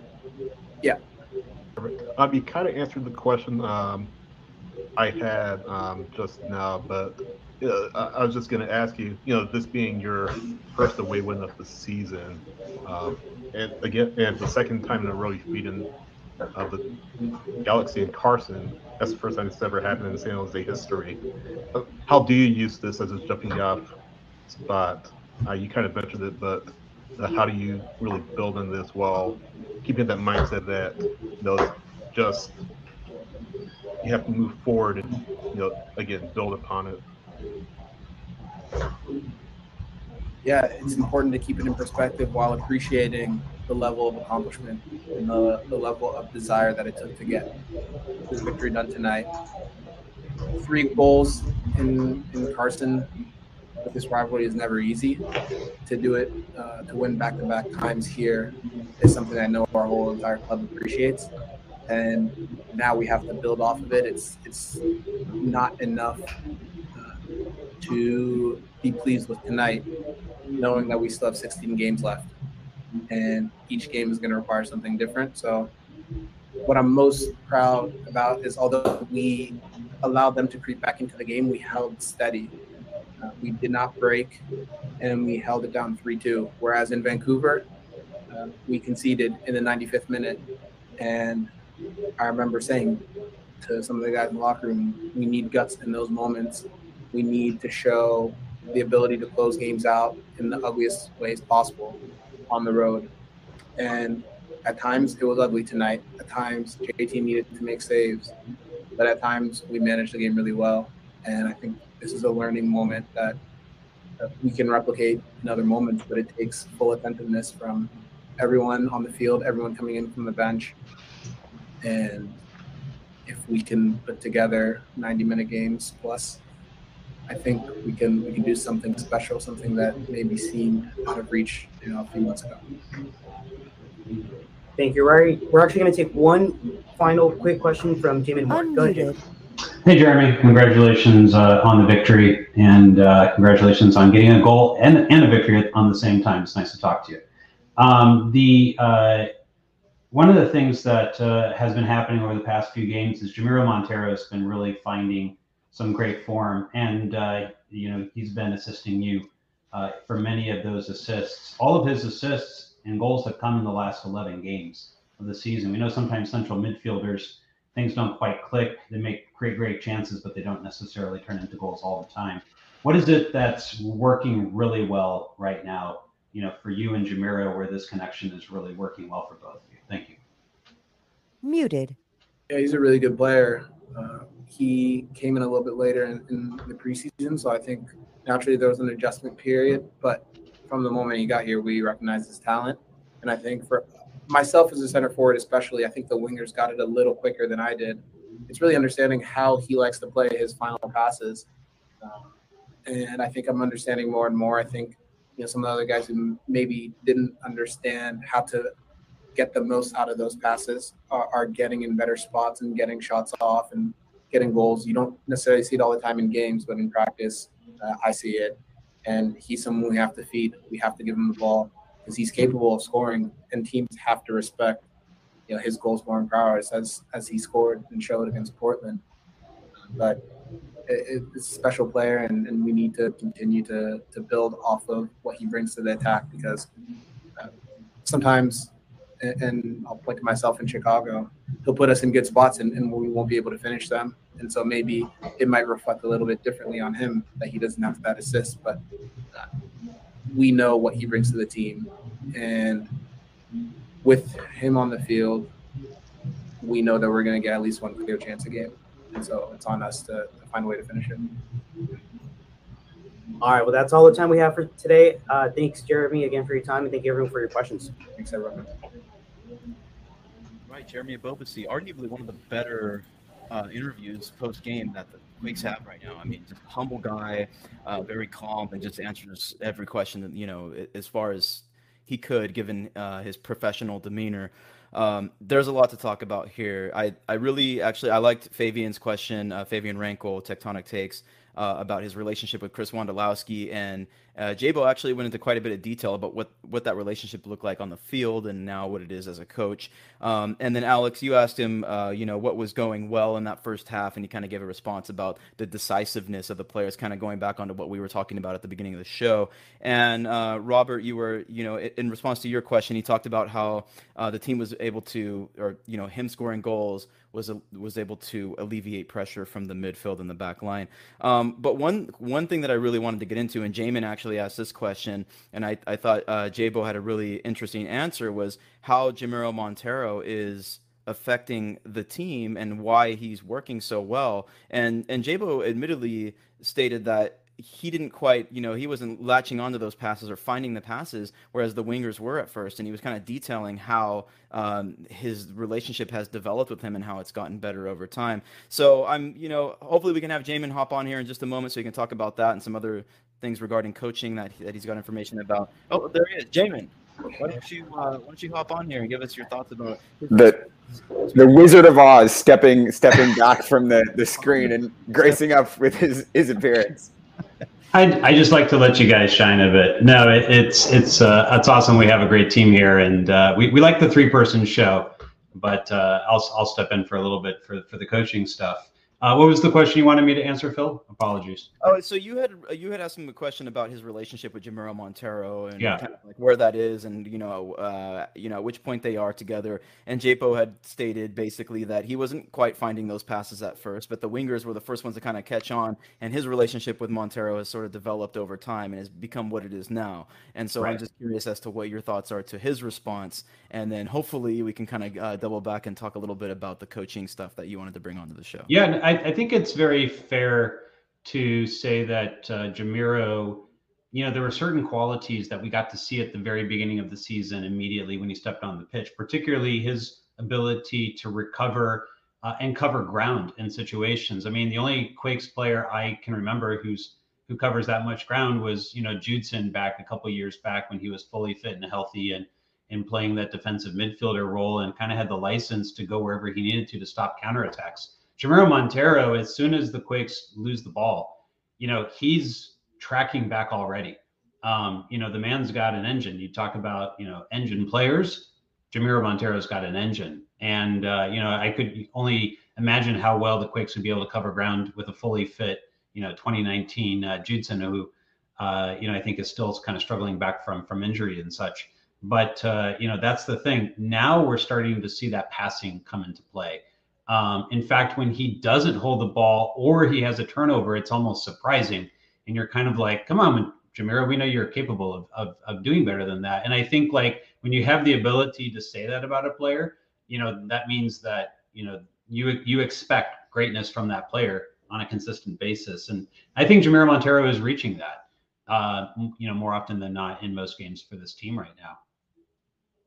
Yeah. Um, you kind of answered the question um, I had um, just now, but you know, I, I was just going to ask you, you know, this being your first away win of the season, um, and again, and the second time in a row you've beaten uh, the Galaxy and Carson. That's the first time it's ever happened in San Jose history. How do you use this as a jumping off spot? Uh, you kind of mentioned it, but uh, how do you really build on this while keeping that mindset that, you know, it's just you have to move forward and, you know, again, build upon it? Yeah, it's important to keep it in perspective while appreciating the level of accomplishment and the, the level of desire that it took to get this victory done tonight. Three goals in, in Carson with this rivalry is never easy. To do it, uh, to win back-to-back times here is something I know our whole entire club appreciates. And now we have to build off of it. It's, it's not enough to be pleased with tonight, knowing that we still have sixteen games left. And each game is going to require something different. So what I'm most proud about is, although we allowed them to creep back into the game, we held steady. Uh, we did not break, and we held it down three two. Whereas in Vancouver, uh, we conceded in the ninety-fifth minute. And I remember saying to some of the guys in the locker room, we need guts in those moments. We need to show the ability to close games out in the ugliest ways possible on the road. And at times it was ugly tonight. At times J T needed to make saves, but at times we managed the game really well. And I think this is a learning moment that we can replicate in other moments, but it takes full attentiveness from everyone on the field, everyone coming in from the bench. And if we can put together ninety minute games plus, I think we can we can do something special, something that maybe seemed out of reach, you know, a few months ago. Thank you, Rory. We're actually going to take one final quick question from Jamin Moore. Go ahead, Jamin. Hey, Jeremy. Congratulations uh, on the victory, and uh, congratulations on getting a goal and, and a victory on the same time. It's nice to talk to you. Um, the uh, one of the things that uh, has been happening over the past few games is Jamiro Monteiro has been really finding some great form, and uh, you know, he's been assisting you uh, for many of those assists. All of his assists and goals have come in the last eleven games of the season. We know sometimes central midfielders, things don't quite click. They make great, great chances, but they don't necessarily turn into goals all the time. What is it that's working really well right now, you know, for you and Jamiro, where this connection is really working well for both of you? Thank you. Muted. Yeah, he's a really good player. Uh, He came in a little bit later in, in the preseason, so I think naturally there was an adjustment period. But from the moment he got here, we recognized his talent. And I think for myself as a center forward especially, I think the wingers got it a little quicker than I did. It's really understanding how he likes to play his final passes. Um, and I think I'm understanding more and more. I think, you know, some of the other guys who maybe didn't understand how to get the most out of those passes are, are getting in better spots and getting shots off and getting goals. You don't necessarily see it all the time in games, but in practice, uh, I see it. And he's someone we have to feed. We have to give him the ball because he's capable of scoring, and teams have to respect, you know, his goal scoring prowess as as he scored and showed against Portland. But it, it's a special player, and, and we need to continue to to build off of what he brings to the attack, because uh, sometimes, and I'll point to myself in Chicago, he'll put us in good spots and, and we won't be able to finish them. And so maybe it might reflect a little bit differently on him that he doesn't have that assist, but uh, we know what he brings to the team. And with him on the field, we know that we're going to get at least one clear chance a game. And so it's on us to, to find a way to finish it. All right, well, that's all the time we have for today. Uh, thanks, Jeremy, again for your time, and thank you, everyone, for your questions. Thanks, everyone. right, Jeremy Ebobisse, arguably one of the better uh, interviews post-game that the Quakes have right now. I mean, just a humble guy, uh, very calm, and just answers every question, that, you know, as far as he could, given uh, his professional demeanor. Um, there's a lot to talk about here. I, I really actually I liked Fabian's question, uh, Fabian Rankle, Tectonic Takes, uh, about his relationship with Chris Wondolowski, and uh, J-Bo actually went into quite a bit of detail about what, what that relationship looked like on the field and now what it is as a coach. Um, and then Alex, you asked him, uh, you know, what was going well in that first half, and he kind of gave a response about the decisiveness of the players, kind of going back onto what we were talking about at the beginning of the show. And uh, Robert, you were, you know, in response to your question, he talked about how uh, the team was able to, or, you know, him scoring goals was a, was able to alleviate pressure from the midfield and the back line. Um, but one one thing that I really wanted to get into, and Jamin actually asked this question, and I, I thought uh, J-Bo had a really interesting answer, was how Jamiro Monteiro is affecting the team and why he's working so well. And, and J-Bo admittedly stated that he didn't quite, you know, he wasn't latching onto those passes or finding the passes, whereas the wingers were at first. And he was kind of detailing how um, his relationship has developed with him and how it's gotten better over time. So I'm, you know, hopefully we can have Jamin hop on here in just a moment so he can talk about that and some other things regarding coaching that that he's got information about. Oh, there he is, Jamin. Why don't you uh, why don't you hop on here and give us your thoughts about the the Wizard of Oz stepping stepping back from the, the screen and gracing up with his, his appearance. I I just like to let you guys shine a bit. No, it, it's it's uh, it's awesome. We have a great team here, and uh, we we like the three person show. But uh, I'll I'll step in for a little bit for for the coaching stuff. Uh, what was the question you wanted me to answer, Phil? Apologies. Oh, so you had you had asked him a question about his relationship with Jamiro Monteiro and yeah. kind of like where that is, and you know, uh, you know, at which point they are together. And J P O had stated basically that he wasn't quite finding those passes at first, but the wingers were the first ones to kind of catch on. And his relationship with Monteiro has sort of developed over time and has become what it is now. And so right. I'm just curious as to what your thoughts are to his response, and then hopefully we can kind of uh, double back and talk a little bit about the coaching stuff that you wanted to bring onto the show. Yeah. I, I think it's very fair to say that uh, Jamiro, you know, there were certain qualities that we got to see at the very beginning of the season immediately when he stepped on the pitch, particularly his ability to recover uh, and cover ground in situations. I mean, the only Quakes player I can remember who's who covers that much ground was, you know, Judson back a couple years back when he was fully fit and healthy and, and playing that defensive midfielder role and kind of had the license to go wherever he needed to to stop counterattacks. Jamiro Monteiro, as soon as the Quakes lose the ball, you know, he's tracking back already. Um, you know, the man's got an engine. You talk about, you know, engine players. Jamiro Monteiro's got an engine. And, uh, you know, I could only imagine how well the Quakes would be able to cover ground with a fully fit, you know, twenty nineteen uh, Judson, who, uh, you know, I think is still kind of struggling back from, from injury and such. But, uh, you know, that's the thing. Now we're starting to see that passing come into play. Um, in fact, when he doesn't hold the ball or he has a turnover, it's almost surprising. And you're kind of like, come on, Jamiro, we know you're capable of, of of doing better than that. And I think like when you have the ability to say that about a player, you know, that means that, you know, you you expect greatness from that player on a consistent basis. And I think Jamiro Monteiro is reaching that, uh, you know, more often than not in most games for this team right now.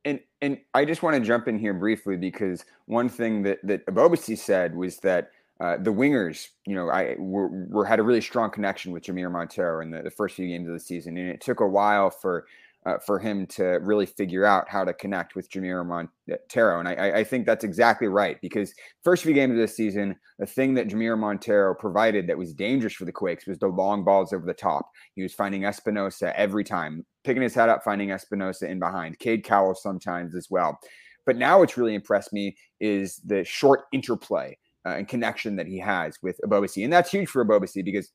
And and I just want to jump in here briefly because one thing that that Ebobisse said was that uh, the wingers, you know, I were, were had a really strong connection with Jamiro Monteiro in the, the first few games of the season, and it took a while for uh, for him to really figure out how to connect with Jamiro Monteiro. And I, I think that's exactly right because first few games of the season, the thing that Jamiro Monteiro provided that was dangerous for the Quakes was the long balls over the top. He was finding Espinoza every time. Picking his head up, finding Espinoza in behind. Cade Cowell sometimes as well. But now what's really impressed me is the short interplay uh, and connection that he has with Ebobisse. And that's huge for Ebobisse because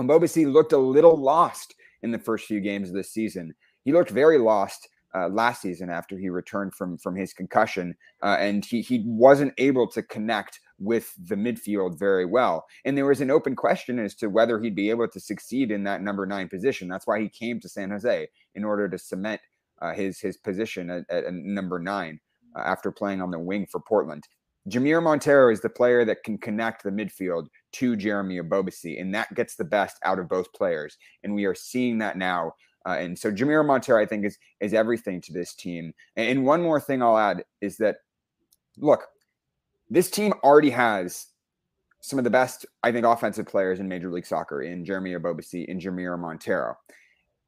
Ebobisse looked a little lost in the first few games of this season. He looked very lost uh, last season after he returned from, from his concussion. Uh, and he, he wasn't able to connect with the midfield very well. And there was an open question as to whether he'd be able to succeed in that number nine position. That's why he came to San Jose in order to cement uh, his, his position at, at number nine uh, after playing on the wing for Portland. Jamiro Monteiro is the player that can connect the midfield to Jeremy Ebobisse, and that gets the best out of both players. And we are seeing that now. Uh, and so Jamiro Monteiro, I think, is, is everything to this team. And one more thing I'll add is that look, this team already has some of the best, I think, offensive players in Major League Soccer, in Jeremy Ebobisse, in Jamiro Monteiro.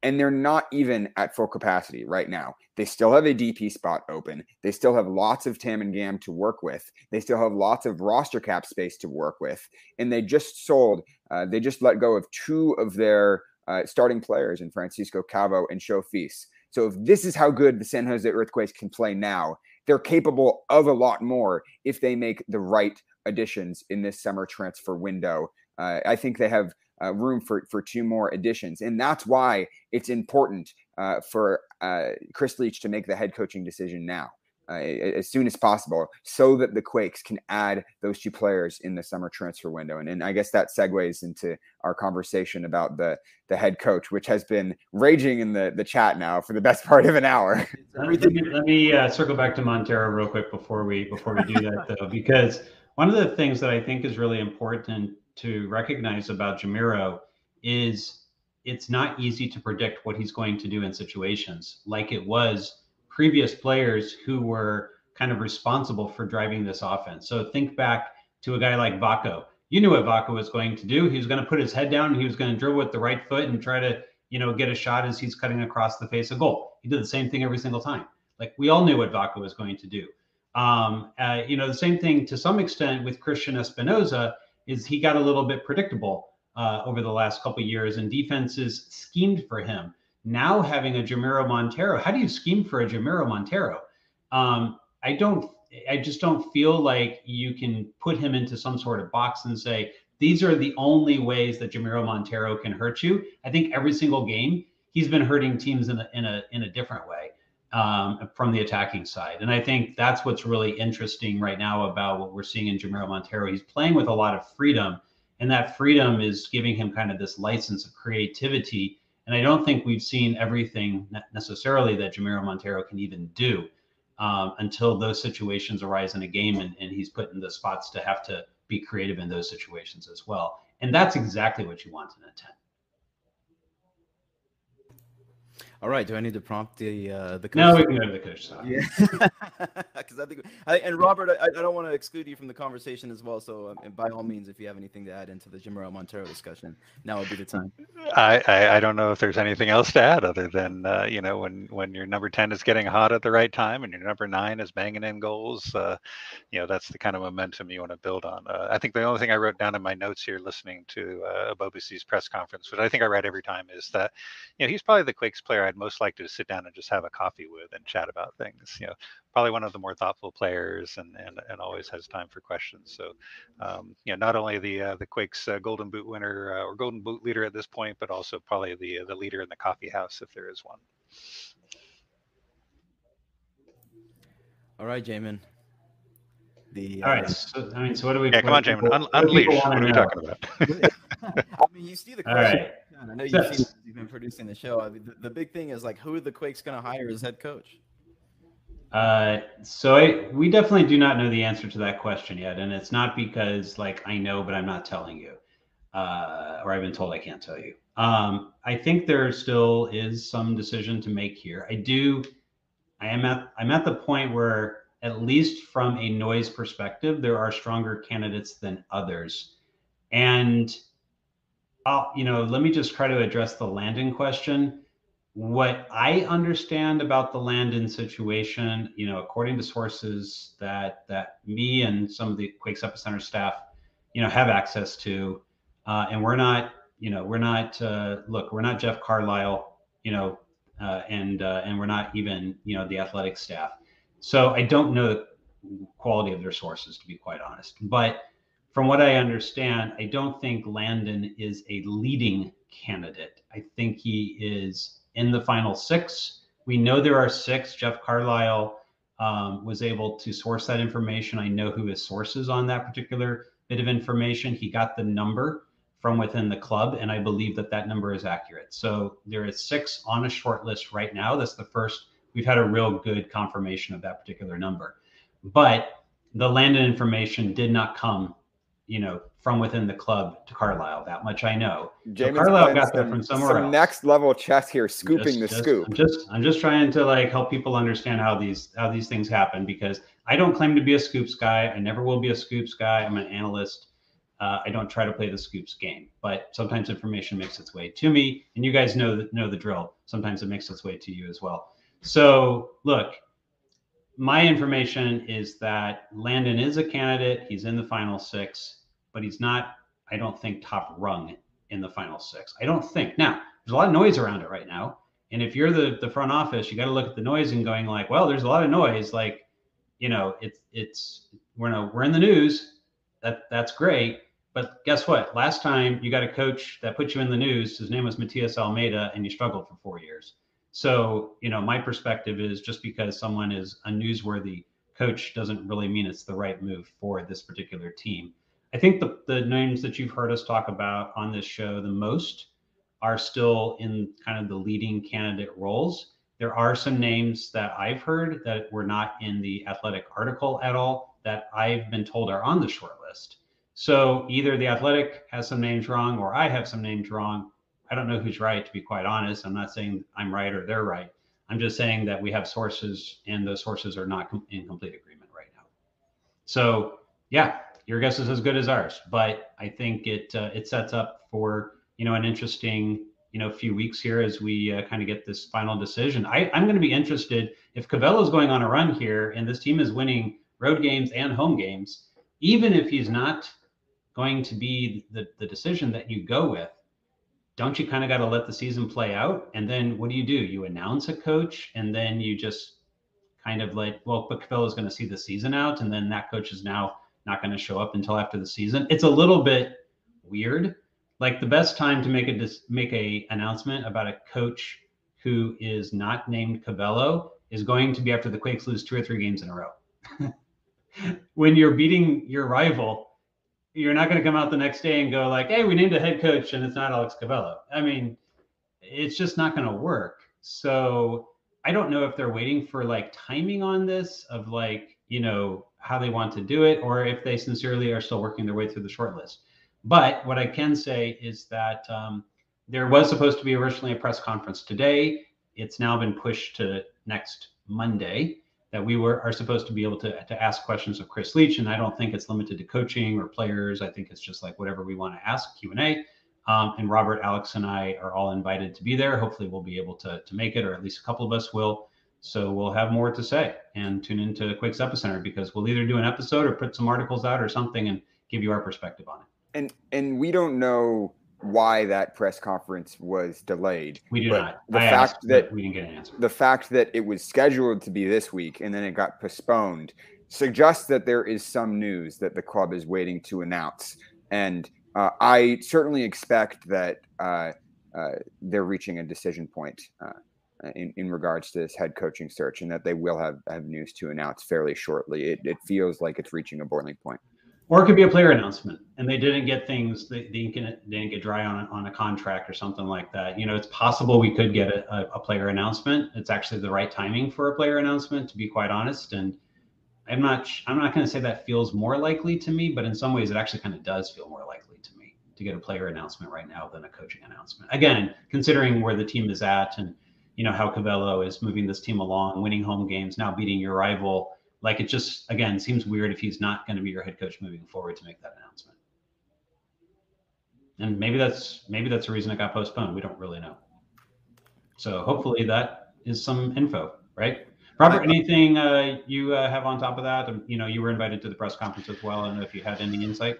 And they're not even at full capacity right now. They still have a D P spot open. They still have lots of Tam and Gam to work with. They still have lots of roster cap space to work with. And they just sold, uh, they just let go of two of their uh, starting players in Francisco Calvo and Shea Salinas. So if this is how good the San Jose Earthquakes can play now, they're capable of a lot more if they make the right additions in this summer transfer window. Uh, I think they have Uh, room for, for two more additions. And that's why it's important uh, for uh, Chris Leach to make the head coaching decision now, uh, as soon as possible, so that the Quakes can add those two players in the summer transfer window. And, and I guess that segues into our conversation about the, the head coach, which has been raging in the, the chat now for the best part of an hour. Let me, think, let me uh, circle back to Monteiro real quick before we, before we do that, though, because one of the things that I think is really important to recognize about Jamiro is it's not easy to predict what he's going to do in situations like it was previous players who were kind of responsible for driving this offense. So think back to a guy like Vaco. You knew what Vaco was going to do. He was going to put his head down. He was going to dribble with the right foot and try to, you know, get a shot as he's cutting across the face of goal. He did the same thing every single time. Like, we all knew what Vaco was going to do. Um, uh, you know, the same thing to some extent with Christian Espinoza. Is he got a little bit predictable uh, over the last couple of years, and defenses schemed for him. Now having a Jamiro Monteiro, how do you scheme for a Jamiro Monteiro? Um, I don't, I just don't feel like you can put him into some sort of box and say, these are the only ways that Jamiro Monteiro can hurt you. I think every single game he's been hurting teams in a, in a, in a different way um, from the attacking side. And I think that's what's really interesting right now about what we're seeing in Jamiro Monteiro. He's playing with a lot of freedom, and that freedom is giving him kind of this license of creativity. And I don't think we've seen everything necessarily that Jamiro Monteiro can even do um, until those situations arise in a game, and, and he's put in the spots to have to be creative in those situations as well. And that's exactly what you want in a ten. All right. Do I need to prompt the uh, the coach? No, we can go to the coach side. Yeah, because I think. I, and Robert, I, I don't want to exclude you from the conversation as well. So, um, and by all means, if you have anything to add into the Jamiro Monteiro discussion, now would be the time. I, I I don't know if there's anything else to add other than uh, you know, when when your number ten is getting hot at the right time and your number nine is banging in goals, uh, you know, that's the kind of momentum you want to build on. Uh, I think the only thing I wrote down in my notes here, listening to uh, Ebobisse's press conference, which I think I read every time, is that you know he's probably the Quakes player I'd most like to sit down and just have a coffee with and chat about things. You know, probably one of the more thoughtful players, and and, and always has time for questions. So, um, you know, not only the uh, the Quakes uh, Golden Boot winner uh, or Golden Boot leader at this point, but also probably the the leader in the coffee house if there is one. All right, Jamin. The, All uh, right. So, I mean, so what do we? Yeah, come on, Jamin. Un- unleash. What are we talking about? I mean, you see the question. Right. I know you've, seen, you've been producing the show. I mean, the, the big thing is, like, who are the Quakes going to hire as head coach? Uh, so I, we definitely do not know the answer to that question yet. And it's not because, like, I know, but I'm not telling you. Uh, or I've been told I can't tell you. Um, I think there still is some decision to make here. I do. I am at, I'm at the point where, at least from a noise perspective, there are stronger candidates than others. And I'll, you know, let me just try to address the Landon question. What I understand about the Landon situation, you know, according to sources that that me and some of the Quakes Epicenter staff, you know, have access to, uh, and we're not, you know, we're not, uh, look, we're not Jeff Carlisle, you know, uh, and uh, and we're not even, you know, the Athletic staff. So I don't know the quality of their sources, to be quite honest, but from what I understand, I don't think Landon is a leading candidate. I think he is in the final six. We know there are six. Jeff Carlisle um, was able to source that information. I know who his source is on that particular bit of information. He got the number from within the club, and I believe that that number is accurate. So there is six on a short list right now. That's the first. We've had a real good confirmation of that particular number. But the Landon information did not come, you know, from within the club to Carlisle. That much I know. So Carlisle got that from somewhere some else. Next level chess here, scooping just, the just, scoop. I'm just, I'm just trying to like help people understand how these how these things happen, because I don't claim to be a scoops guy. I never will be a scoops guy. I'm an analyst. Uh, I don't try to play the scoops game, but sometimes information makes its way to me, and you guys know the, know the drill. Sometimes it makes its way to you as well. So look, my information is that Landon is a candidate. He's in the final six, but he's not, I don't think, top rung in the final six. I don't think. Now, there's a lot of noise around it right now, and if you're the, the front office, you got to look at the noise and going like, well, there's a lot of noise. Like, you know, it's it's we're no, we're in the news. That that's great. But guess what? Last time you got a coach that put you in the news, his name was Matias Almeida, and you struggled for four years. So, you know, my perspective is just because someone is a newsworthy coach doesn't really mean it's the right move for this particular team. I think the, the names that you've heard us talk about on this show the most are still in kind of the leading candidate roles. There are some names that I've heard that were not in the Athletic article at all that I've been told are on the short list. So either the Athletic has some names wrong or I have some names wrong. I don't know who's right, to be quite honest. I'm not saying I'm right or they're right. I'm just saying that we have sources, and those sources are not com- in complete agreement right now. So yeah, your guess is as good as ours, but I think it uh, it sets up for, you know, an interesting, you know, few weeks here as we uh, kind of get this final decision. I, I'm going to be interested if Covelo's going on a run here and this team is winning road games and home games, even if he's not going to be the, the decision that you go with. Don't you kind of got to let the season play out? And then what do you do? You announce a coach, and then you just kind of like, well, but Covelo is going to see the season out, and then that coach is now not going to show up until after the season. It's a little bit weird. Like the best time to make a make a announcement about a coach who is not named Covelo is going to be after the Quakes lose two or three games in a row. When you're beating your rival, you're not going to come out the next day and go like, hey, we named a head coach and it's not Alex Covelo. I mean, it's just not going to work. So I don't know if they're waiting for like timing on this of like, you know, how they want to do it, or if they sincerely are still working their way through the short list. But what I can say is that um, there was supposed to be originally a press conference today. It's now been pushed to next Monday, that we were are supposed to be able to, to ask questions of Chris Leach. And I don't think it's limited to coaching or players. I think it's just like whatever we want to ask, Q and A. Um, and Robert, Alex, and I are all invited to be there. Hopefully we'll be able to, to make it, or at least a couple of us will. So we'll have more to say, and tune into Quakes Epicenter, because we'll either do an episode or put some articles out or something and give you our perspective on it. And and we don't know why that press conference was delayed. We do but not. The I fact asked, that we didn't get an answer. The fact that it was scheduled to be this week and then it got postponed suggests that there is some news that the club is waiting to announce. And uh, I certainly expect that uh, uh, they're reaching a decision point uh, in, in regards to this head coaching search, and that they will have, have news to announce fairly shortly. It, it feels like it's reaching a boiling point. Or it could be a player announcement, and they didn't get things, they, they, didn't, they didn't get dry on a, on a contract or something like that. You know, it's possible we could get a, a player announcement. It's actually the right timing for a player announcement, to be quite honest. And I'm not, I'm not going to say that feels more likely to me, but in some ways it actually kind of does feel more likely to me to get a player announcement right now than a coaching announcement. Again, considering where the team is at and, you know, how Covelo is moving this team along, winning home games, now beating your rival. Like, it just, again, seems weird if he's not going to be your head coach moving forward to make that announcement. And maybe that's maybe that's the reason it got postponed. We don't really know. So hopefully that is some info, right? Robert, anything uh, you uh, have on top of that? Um, you know, you were invited to the press conference as well. I don't know if you had any insight.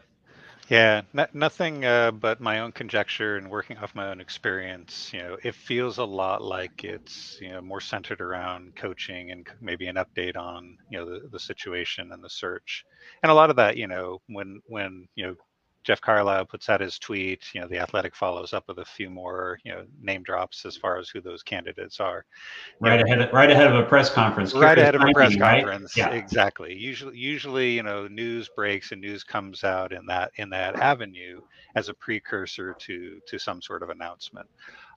Yeah, n- nothing uh, but my own conjecture and working off my own experience. You know, it feels a lot like it's, you know, more centered around coaching and maybe an update on, you know, the, the situation and the search. And a lot of that, you know, when when, you know, Jeff Carlisle puts out his tweet, you know, the Athletic follows up with a few more, you know, name drops as far as who those candidates are. Right, you know, ahead, of, right ahead of a press conference. Right ahead of a press conference. Right? Yeah. Exactly. Usually, usually, you know, news breaks and news comes out in that in that avenue as a precursor to to some sort of announcement.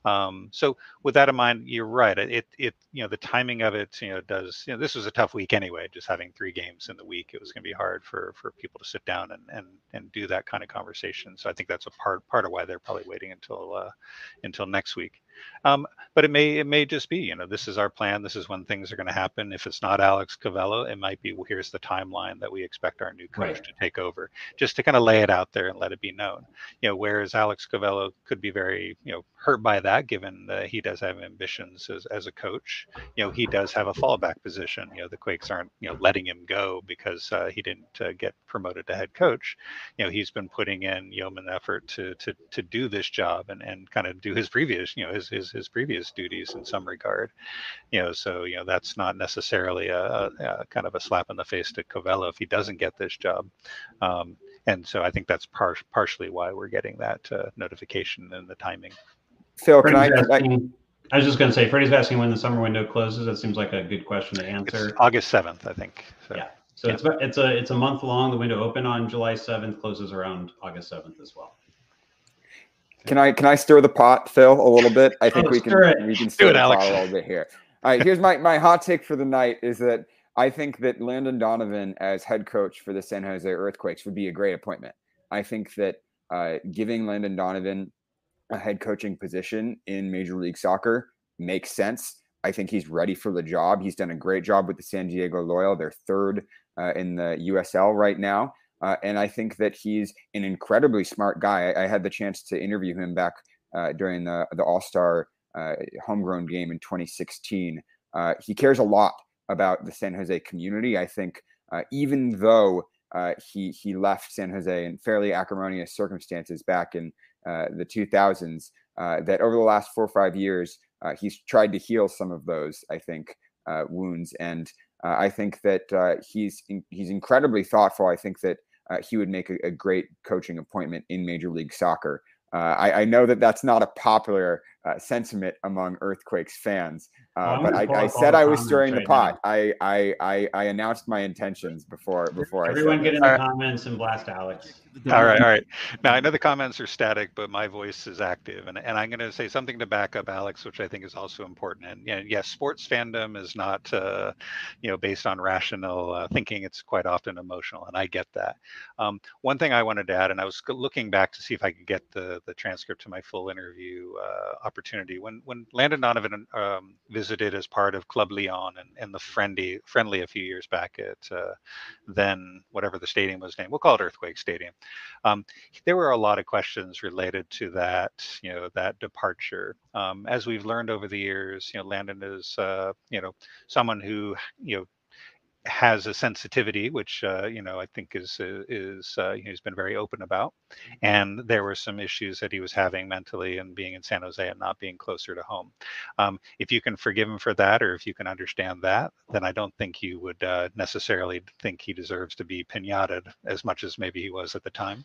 Um, so with that in mind, you're right. It, it, you know, the timing of it, you know, does, you know, this was a tough week anyway, just having three games in the week, it was going to be hard for, for people to sit down and, and, and do that kind of conversation. So I think that's a part, part of why they're probably waiting until, uh, until next week. Um, but it may, it may just be, you know, this is our plan. This is when things are going to happen. If it's not Alex Covelo, it might be, well, here's the timeline that we expect our new coach right. to take over, just to kind of lay it out there and let it be known, you know, whereas Alex Covelo could be very, you know, hurt by that. Given that he does have ambitions as, as a coach, you know, he does have a fallback position. You know, the Quakes aren't, you know, letting him go because uh, he didn't uh, get promoted to head coach. You know, he's been putting in yeoman effort to to to do this job and, and kind of do his previous, you know, his, his his previous duties in some regard. You know, so, you know, that's not necessarily a, a, a kind of a slap in the face to Covelo if he doesn't get this job. Um, and so I think that's par- partially why we're getting that uh, notification and the timing. Phil, can I, asking, I? I was just going to say, Freddie's asking when the summer window closes. That seems like a good question to answer. It's August seventh, I think. So, yeah. So yeah. it's it's a it's a month long. The window open on July seventh, closes around August seventh as well. Can I can I stir the pot, Phil, a little bit? I think oh, we can it. we can stir it, the Alex. pot a little bit here. All right. Here's my my hot take for the night is that I think that Landon Donovan as head coach for the San Jose Earthquakes would be a great appointment. I think that uh, giving Landon Donovan a head coaching position in Major League Soccer makes sense. I think he's ready for the job. He's done a great job with the San Diego Loyal. They're third uh, in the U S L right now. Uh, and I think that he's an incredibly smart guy. I, I had the chance to interview him back uh, during the, the All-Star uh, homegrown game in twenty sixteen. Uh, he cares a lot about the San Jose community. I think uh, even though uh, he, he left San Jose in fairly acrimonious circumstances back in Uh, the two thousands, uh, that over the last four or five years, uh, he's tried to heal some of those, I think, uh, wounds. And uh, I think that uh, he's in, he's incredibly thoughtful. I think that uh, he would make a, a great coaching appointment in Major League Soccer. Uh, I, I know that that's not a popular uh, sentiment among Earthquakes fans, uh, well, but I, I said I was stirring right the pot. I, I I I announced my intentions before before everyone I said get in the all comments right. and blast Alex. All right, all right. Now I know the comments are static, but my voice is active, and and I'm going to say something to back up Alex, which I think is also important. And, and yes, sports fandom is not uh, you know based on rational uh, thinking; it's quite often emotional, and I get that. Um, one thing I wanted to add, and I was looking back to see if I could get the the transcript to my full interview uh, opportunity. When when Landon Donovan um, visited as part of Club Leon and, and the friendly, friendly a few years back at uh, then whatever the stadium was named, we'll call it Earthquake Stadium. Um, there were a lot of questions related to that, you know, that departure. Um, as we've learned over the years, you know, Landon is, uh, you know, someone who, you know, has a sensitivity, which uh, you know I think is is uh, he's been very open about, and there were some issues that he was having mentally and being in San Jose and not being closer to home. Um, if you can forgive him for that, or if you can understand that, then I don't think you would uh, necessarily think he deserves to be pinated as much as maybe he was at the time,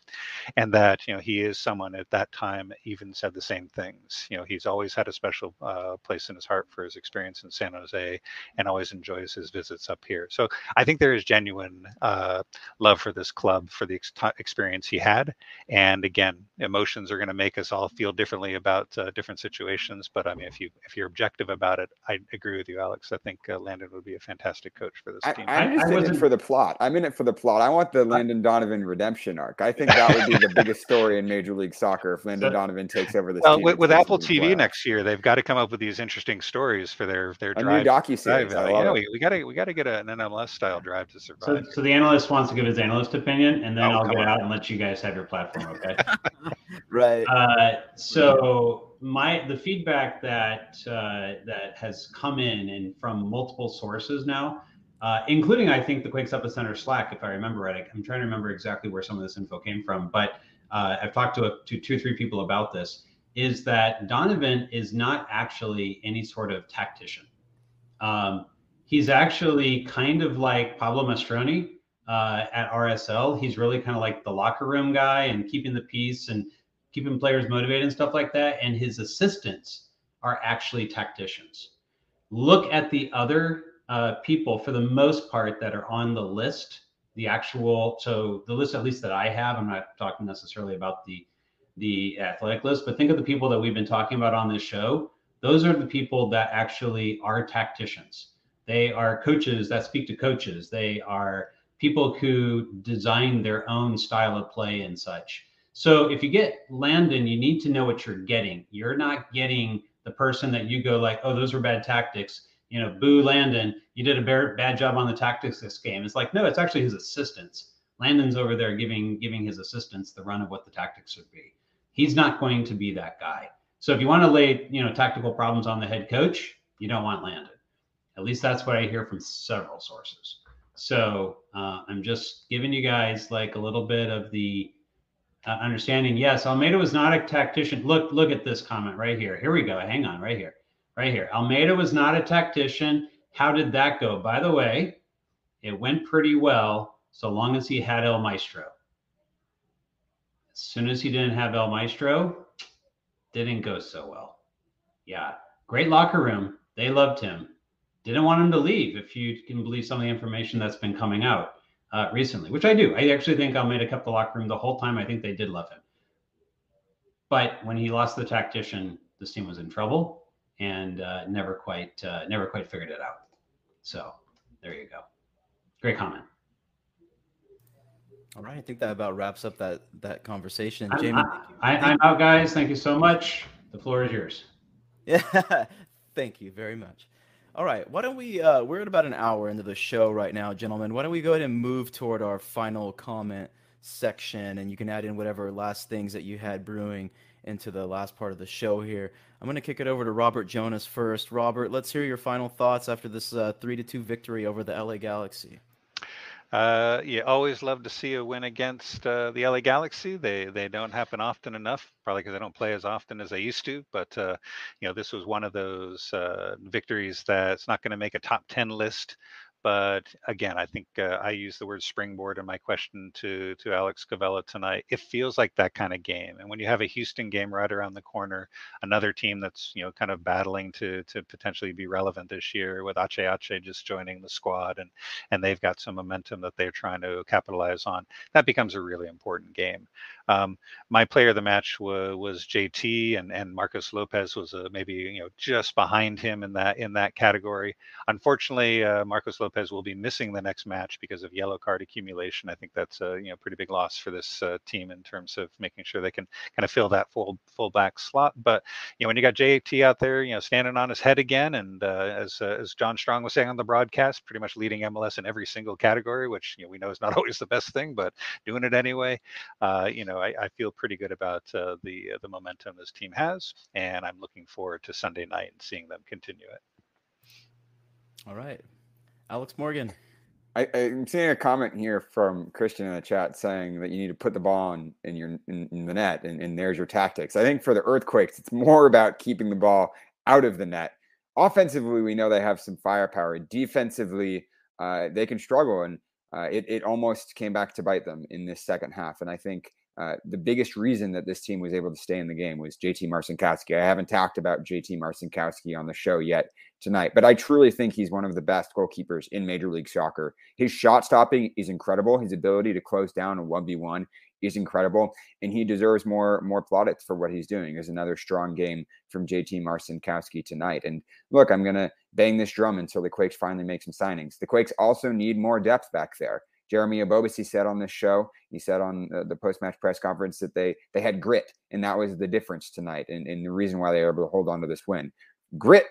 and that you know he is someone at that time even said the same things. You know he's always had a special uh, place in his heart for his experience in San Jose, and always enjoys his visits up here. So. I think there is genuine uh, love for this club, for the ex- experience he had. And again, emotions are going to make us all feel differently about uh, different situations. But I mean, if you if you're objective about it, I agree with you, Alex. I think uh, Landon would be a fantastic coach for this I, team. I'm just I, in I it for the plot. I'm in it for the plot. I want the Landon Donovan redemption arc. I think that would be the biggest story in Major League Soccer if Landon so, Donovan takes over this well, team. With, with Apple T V well. next year, they've got to come up with these interesting stories for their their a drive. New docuseries. I love yeah, it. We, we gotta we gotta get a, an N M L S style drive to survive. So, so the analyst wants to give his analyst opinion, and then oh, I'll get on. out and let you guys have your platform, okay? Right. Uh, so yeah. my the feedback that uh, that has come in and from multiple sources now, uh, including I think the Quakes Epicenter Slack, if I remember right. I'm trying to remember exactly where some of this info came from, but uh, I've talked to, a, to two or three people about this. Is that Donovan is not actually any sort of tactician. Um, He's actually kind of like Pablo Mastroni uh, at R S L. He's really kind of like the locker room guy and keeping the peace and keeping players motivated and stuff like that. And his assistants are actually tacticians. Look at the other uh, people for the most part that are on the list, the actual, so the list at least that I have, I'm not talking necessarily about the the Athletic list, but think of the people that we've been talking about on this show. Those are the people that actually are tacticians. They are coaches that speak to coaches. They are people who design their own style of play and such. So if you get Landon, you need to know what you're getting. You're not getting the person that you go like, oh, those were bad tactics. You know, boo Landon, you did a bad, bad job on the tactics this game. It's like, no, it's actually his assistants. Landon's over there giving giving his assistants the run of what the tactics would be. He's not going to be that guy. So if you want to lay, you know, tactical problems on the head coach, you don't want Landon. At least that's what I hear from several sources. So uh, I'm just giving you guys like a little bit of the uh, understanding. Yes, Almeida was not a tactician. Look, look at this comment right here. Here we go. Hang on right here. Right here. Almeida was not a tactician. How did that go? By the way, it went pretty well so long as he had El Maestro. As soon as he didn't have El Maestro, didn't go so well. Yeah. Great locker room. They loved him. Didn't want him to leave, if you can believe some of the information that's been coming out uh, recently, which I do. I actually think Almeida kept the locker room the whole time. I think they did love him. But when he lost the tactician, this team was in trouble and uh, never quite uh, never quite figured it out. So there you go. Great comment. All right. I think that about wraps up that, that conversation. I'm, Jamie, I, I, I'm out, guys. Thank you so much. The floor is yours. Yeah. Thank you very much. All right, why don't we, uh, we're at about an hour into the show right now, gentlemen. Why don't we go ahead and move toward our final comment section, and you can add in whatever last things that you had brewing into the last part of the show here. I'm going to kick it over to Robert Jonas first. Robert, let's hear your final thoughts after this uh, three to two victory over the L A Galaxy. Uh, you always love to see a win against uh, the L A Galaxy. They they don't happen often enough, probably because they don't play as often as they used to. But, uh, you know, this was one of those uh, victories that's not going to make a top ten list. But again, I think uh, I use the word springboard in my question to to Alex Covelo tonight. It feels like that kind of game. And when you have a Houston game right around the corner, another team that's, you know, kind of battling to to potentially be relevant this year with Ache Ache just joining the squad, and and they've got some momentum that they're trying to capitalize on, that becomes a really important game. Um, my player of the match was, was J T, and and Marcos Lopez was uh, maybe, you know, just behind him in that in that category. Unfortunately, uh, Marcos Lopez will be missing the next match because of yellow card accumulation. I think that's a you know pretty big loss for this uh, team in terms of making sure they can kind of fill that full full back slot. But you know when you got J T out there, you know standing on his head again, and uh, as uh, as John Strong was saying on the broadcast, pretty much leading M L S in every single category, which you know we know is not always the best thing, but doing it anyway. Uh, you know I, I feel pretty good about uh, the uh, the momentum this team has, and I'm looking forward to Sunday night and seeing them continue it. All right. Alex Morgan. I, I'm seeing a comment here from Christian in the chat saying that you need to put the ball in, in your in, in the net, and, and there's your tactics. I think for the Earthquakes, it's more about keeping the ball out of the net. Offensively, we know they have some firepower. Defensively, uh, they can struggle, and uh, it, it almost came back to bite them in this second half. And I think uh, the biggest reason that this team was able to stay in the game was J T Marcinkowski. I haven't talked about J T Marcinkowski on the show yet tonight, but I truly think he's one of the best goalkeepers in Major League Soccer. His shot stopping is incredible. His ability to close down a one v one is incredible, and he deserves more more plaudits for what he's doing. There's another strong game from J T Marcinkowski tonight. And look, I'm going to bang this drum until the Quakes finally make some signings. The Quakes also need more depth back there. Jeremy Ebobisse said on this show, he said on the, the post-match press conference that they they had grit, and that was the difference tonight and, and the reason why they were able to hold on to this win. Grit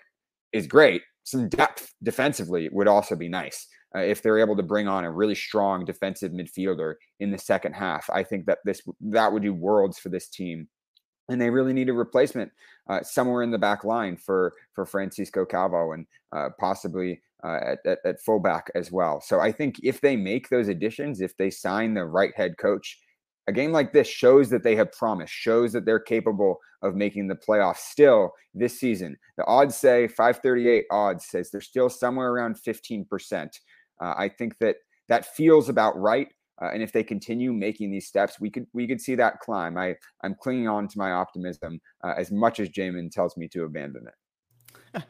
is great. Some depth defensively would also be nice. Uh, if they're able to bring on a really strong defensive midfielder in the second half, I think that this that would do worlds for this team. And they really need a replacement uh, somewhere in the back line for, for Francisco Calvo, and uh, possibly uh, at, at, at fullback as well. So I think if they make those additions, if they sign the right head coach, a game like this shows that they have promise, shows that they're capable of making the playoffs still this season. The odds say, five thirty-eight odds says they're still somewhere around fifteen percent. Uh, I think that that feels about right. Uh, and if they continue making these steps, we could we could see that climb. I, I'm clinging on to my optimism uh, as much as Jamin tells me to abandon it.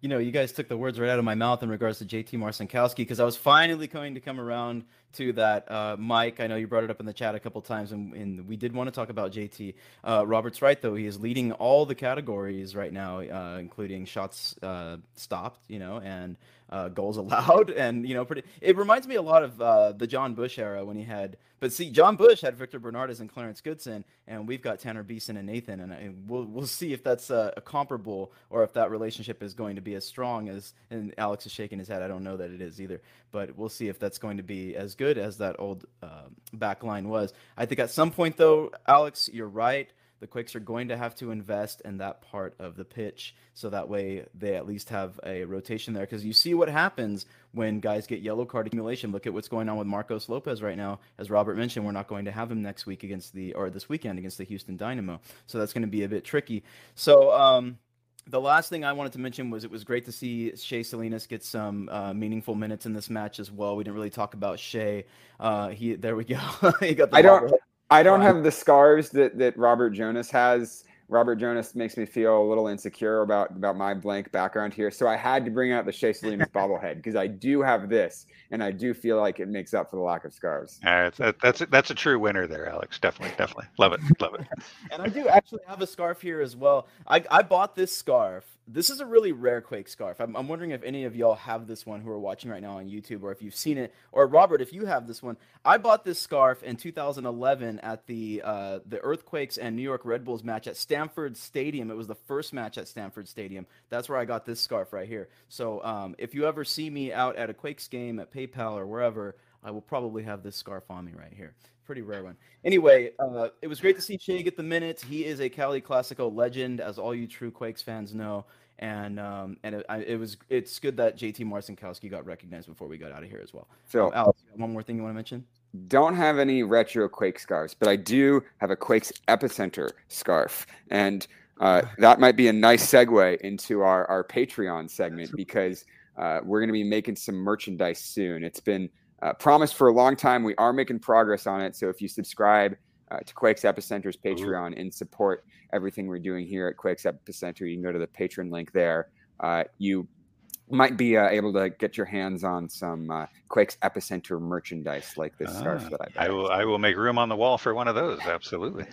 You know, you guys took the words right out of my mouth in regards to J T Marcinkowski, because I was finally going to come around to that. Uh, Mike, I know you brought it up in the chat a couple times, and, and we did want to talk about J T. Uh, Robert's right, though. He is leading all the categories right now, uh, including shots uh, stopped, you know, and uh, goals allowed. And, you know, pretty. It reminds me a lot of uh, the John Bush era when he had – but see, John Bush had Victor Bernardes and Clarence Goodson, and we've got Tanner Beeson and Nathan, and, and we'll we'll see if that's uh, a comparable or if that relationship is going to be as strong as – and Alex is shaking his head. I don't know that it is either, but we'll see if that's going to be as good as that old uh, back line was. I think at some point, though, Alex, you're right. The Quakes are going to have to invest in that part of the pitch so that way they at least have a rotation there, because you see what happens when guys get yellow card accumulation. Look at what's going on with Marcos Lopez right now. As Robert mentioned, we're not going to have him next week against the or this weekend against the Houston Dynamo, so that's going to be a bit tricky. So um the last thing I wanted to mention was it was great to see Shea Salinas get some uh, meaningful minutes in this match as well. We didn't really talk about Shea. Uh, he there we go. he got the I don't. Robert. I don't have the scars that that Robert Jonas has. Robert Jonas makes me feel a little insecure about about my blank background here. So I had to bring out the Shea Salinas bobblehead because I do have this, and I do feel like it makes up for the lack of scarves. Uh, that, that's that's a true winner there, Alex. Definitely, definitely. Love it, love it. And I do actually have a scarf here as well. I, I bought this scarf. This is a really rare Quake scarf. I'm, I'm wondering if any of y'all have this one who are watching right now on YouTube, or if you've seen it, or Robert, if you have this one. I bought this scarf in two thousand eleven at the uh, the Earthquakes and New York Red Bulls match at Stamford Stadium. It was the first match at Stamford Stadium. That's where I got this scarf right here. So um, if you ever see me out at a Quakes game at PayPal or wherever, I will probably have this scarf on me right here. Pretty rare one. Anyway, uh, it was great to see Shea get the minutes. He is a Cali Clasico legend, as all you true Quakes fans know. And um, and it, I, it was it's good that J T Marcinkowski got recognized before we got out of here as well. So, um, Alex, one more thing you want to mention? Don't have any retro Quake scarves, but I do have a Quakes Epicenter scarf. And uh, that might be a nice segue into our, our Patreon segment, because uh, we're going to be making some merchandise soon. It's been Uh, promised for a long time. We are making progress on it. So if you subscribe uh, to Quakes Epicenter's Patreon and support everything we're doing here at Quakes Epicenter, you can go to the Patreon link there. Uh, you might be uh, able to get your hands on some uh, Quakes Epicenter merchandise like this uh, scarf that I bought. I will, I will make room on the wall for one of those. Absolutely.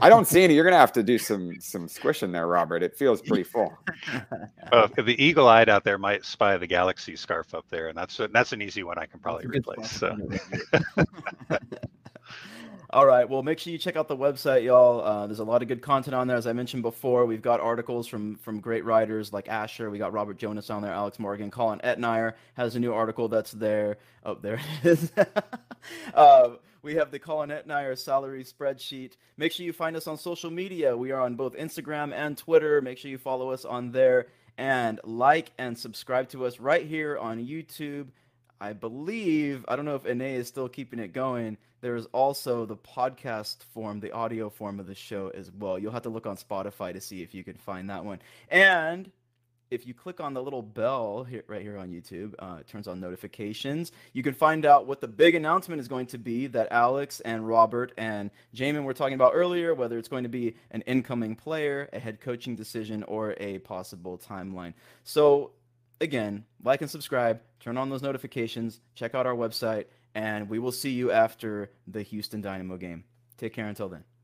I don't see any. You're going to have to do some some squishing there, Robert. It feels pretty full. Well, the eagle-eyed out there might spy the Galaxy scarf up there, and that's that's an easy one I can probably replace. So. All right. Well, make sure you check out the website, y'all. Uh, there's a lot of good content on there. As I mentioned before, we've got articles from from great writers like Asher. We got Robert Jonas on there, Alex Morgan. Colin Ettenire has a new article that's there. Oh, there it is. uh, we have the Colin Ettenire salary spreadsheet. Make sure you find us on social media. We are on both Instagram and Twitter. Make sure you follow us on there and like and subscribe to us right here on YouTube. I believe, I don't know if Ine is still keeping it going, there is also the podcast form, the audio form of the show as well. You'll have to look on Spotify to see if you can find that one. And if you click on the little bell here, right here on YouTube, uh, it turns on notifications. You can find out what the big announcement is going to be that Alex and Robert and Jamin were talking about earlier, whether it's going to be an incoming player, a head coaching decision, or a possible timeline. So, again, like and subscribe, turn on those notifications, check out our website, and we will see you after the Houston Dynamo game. Take care until then.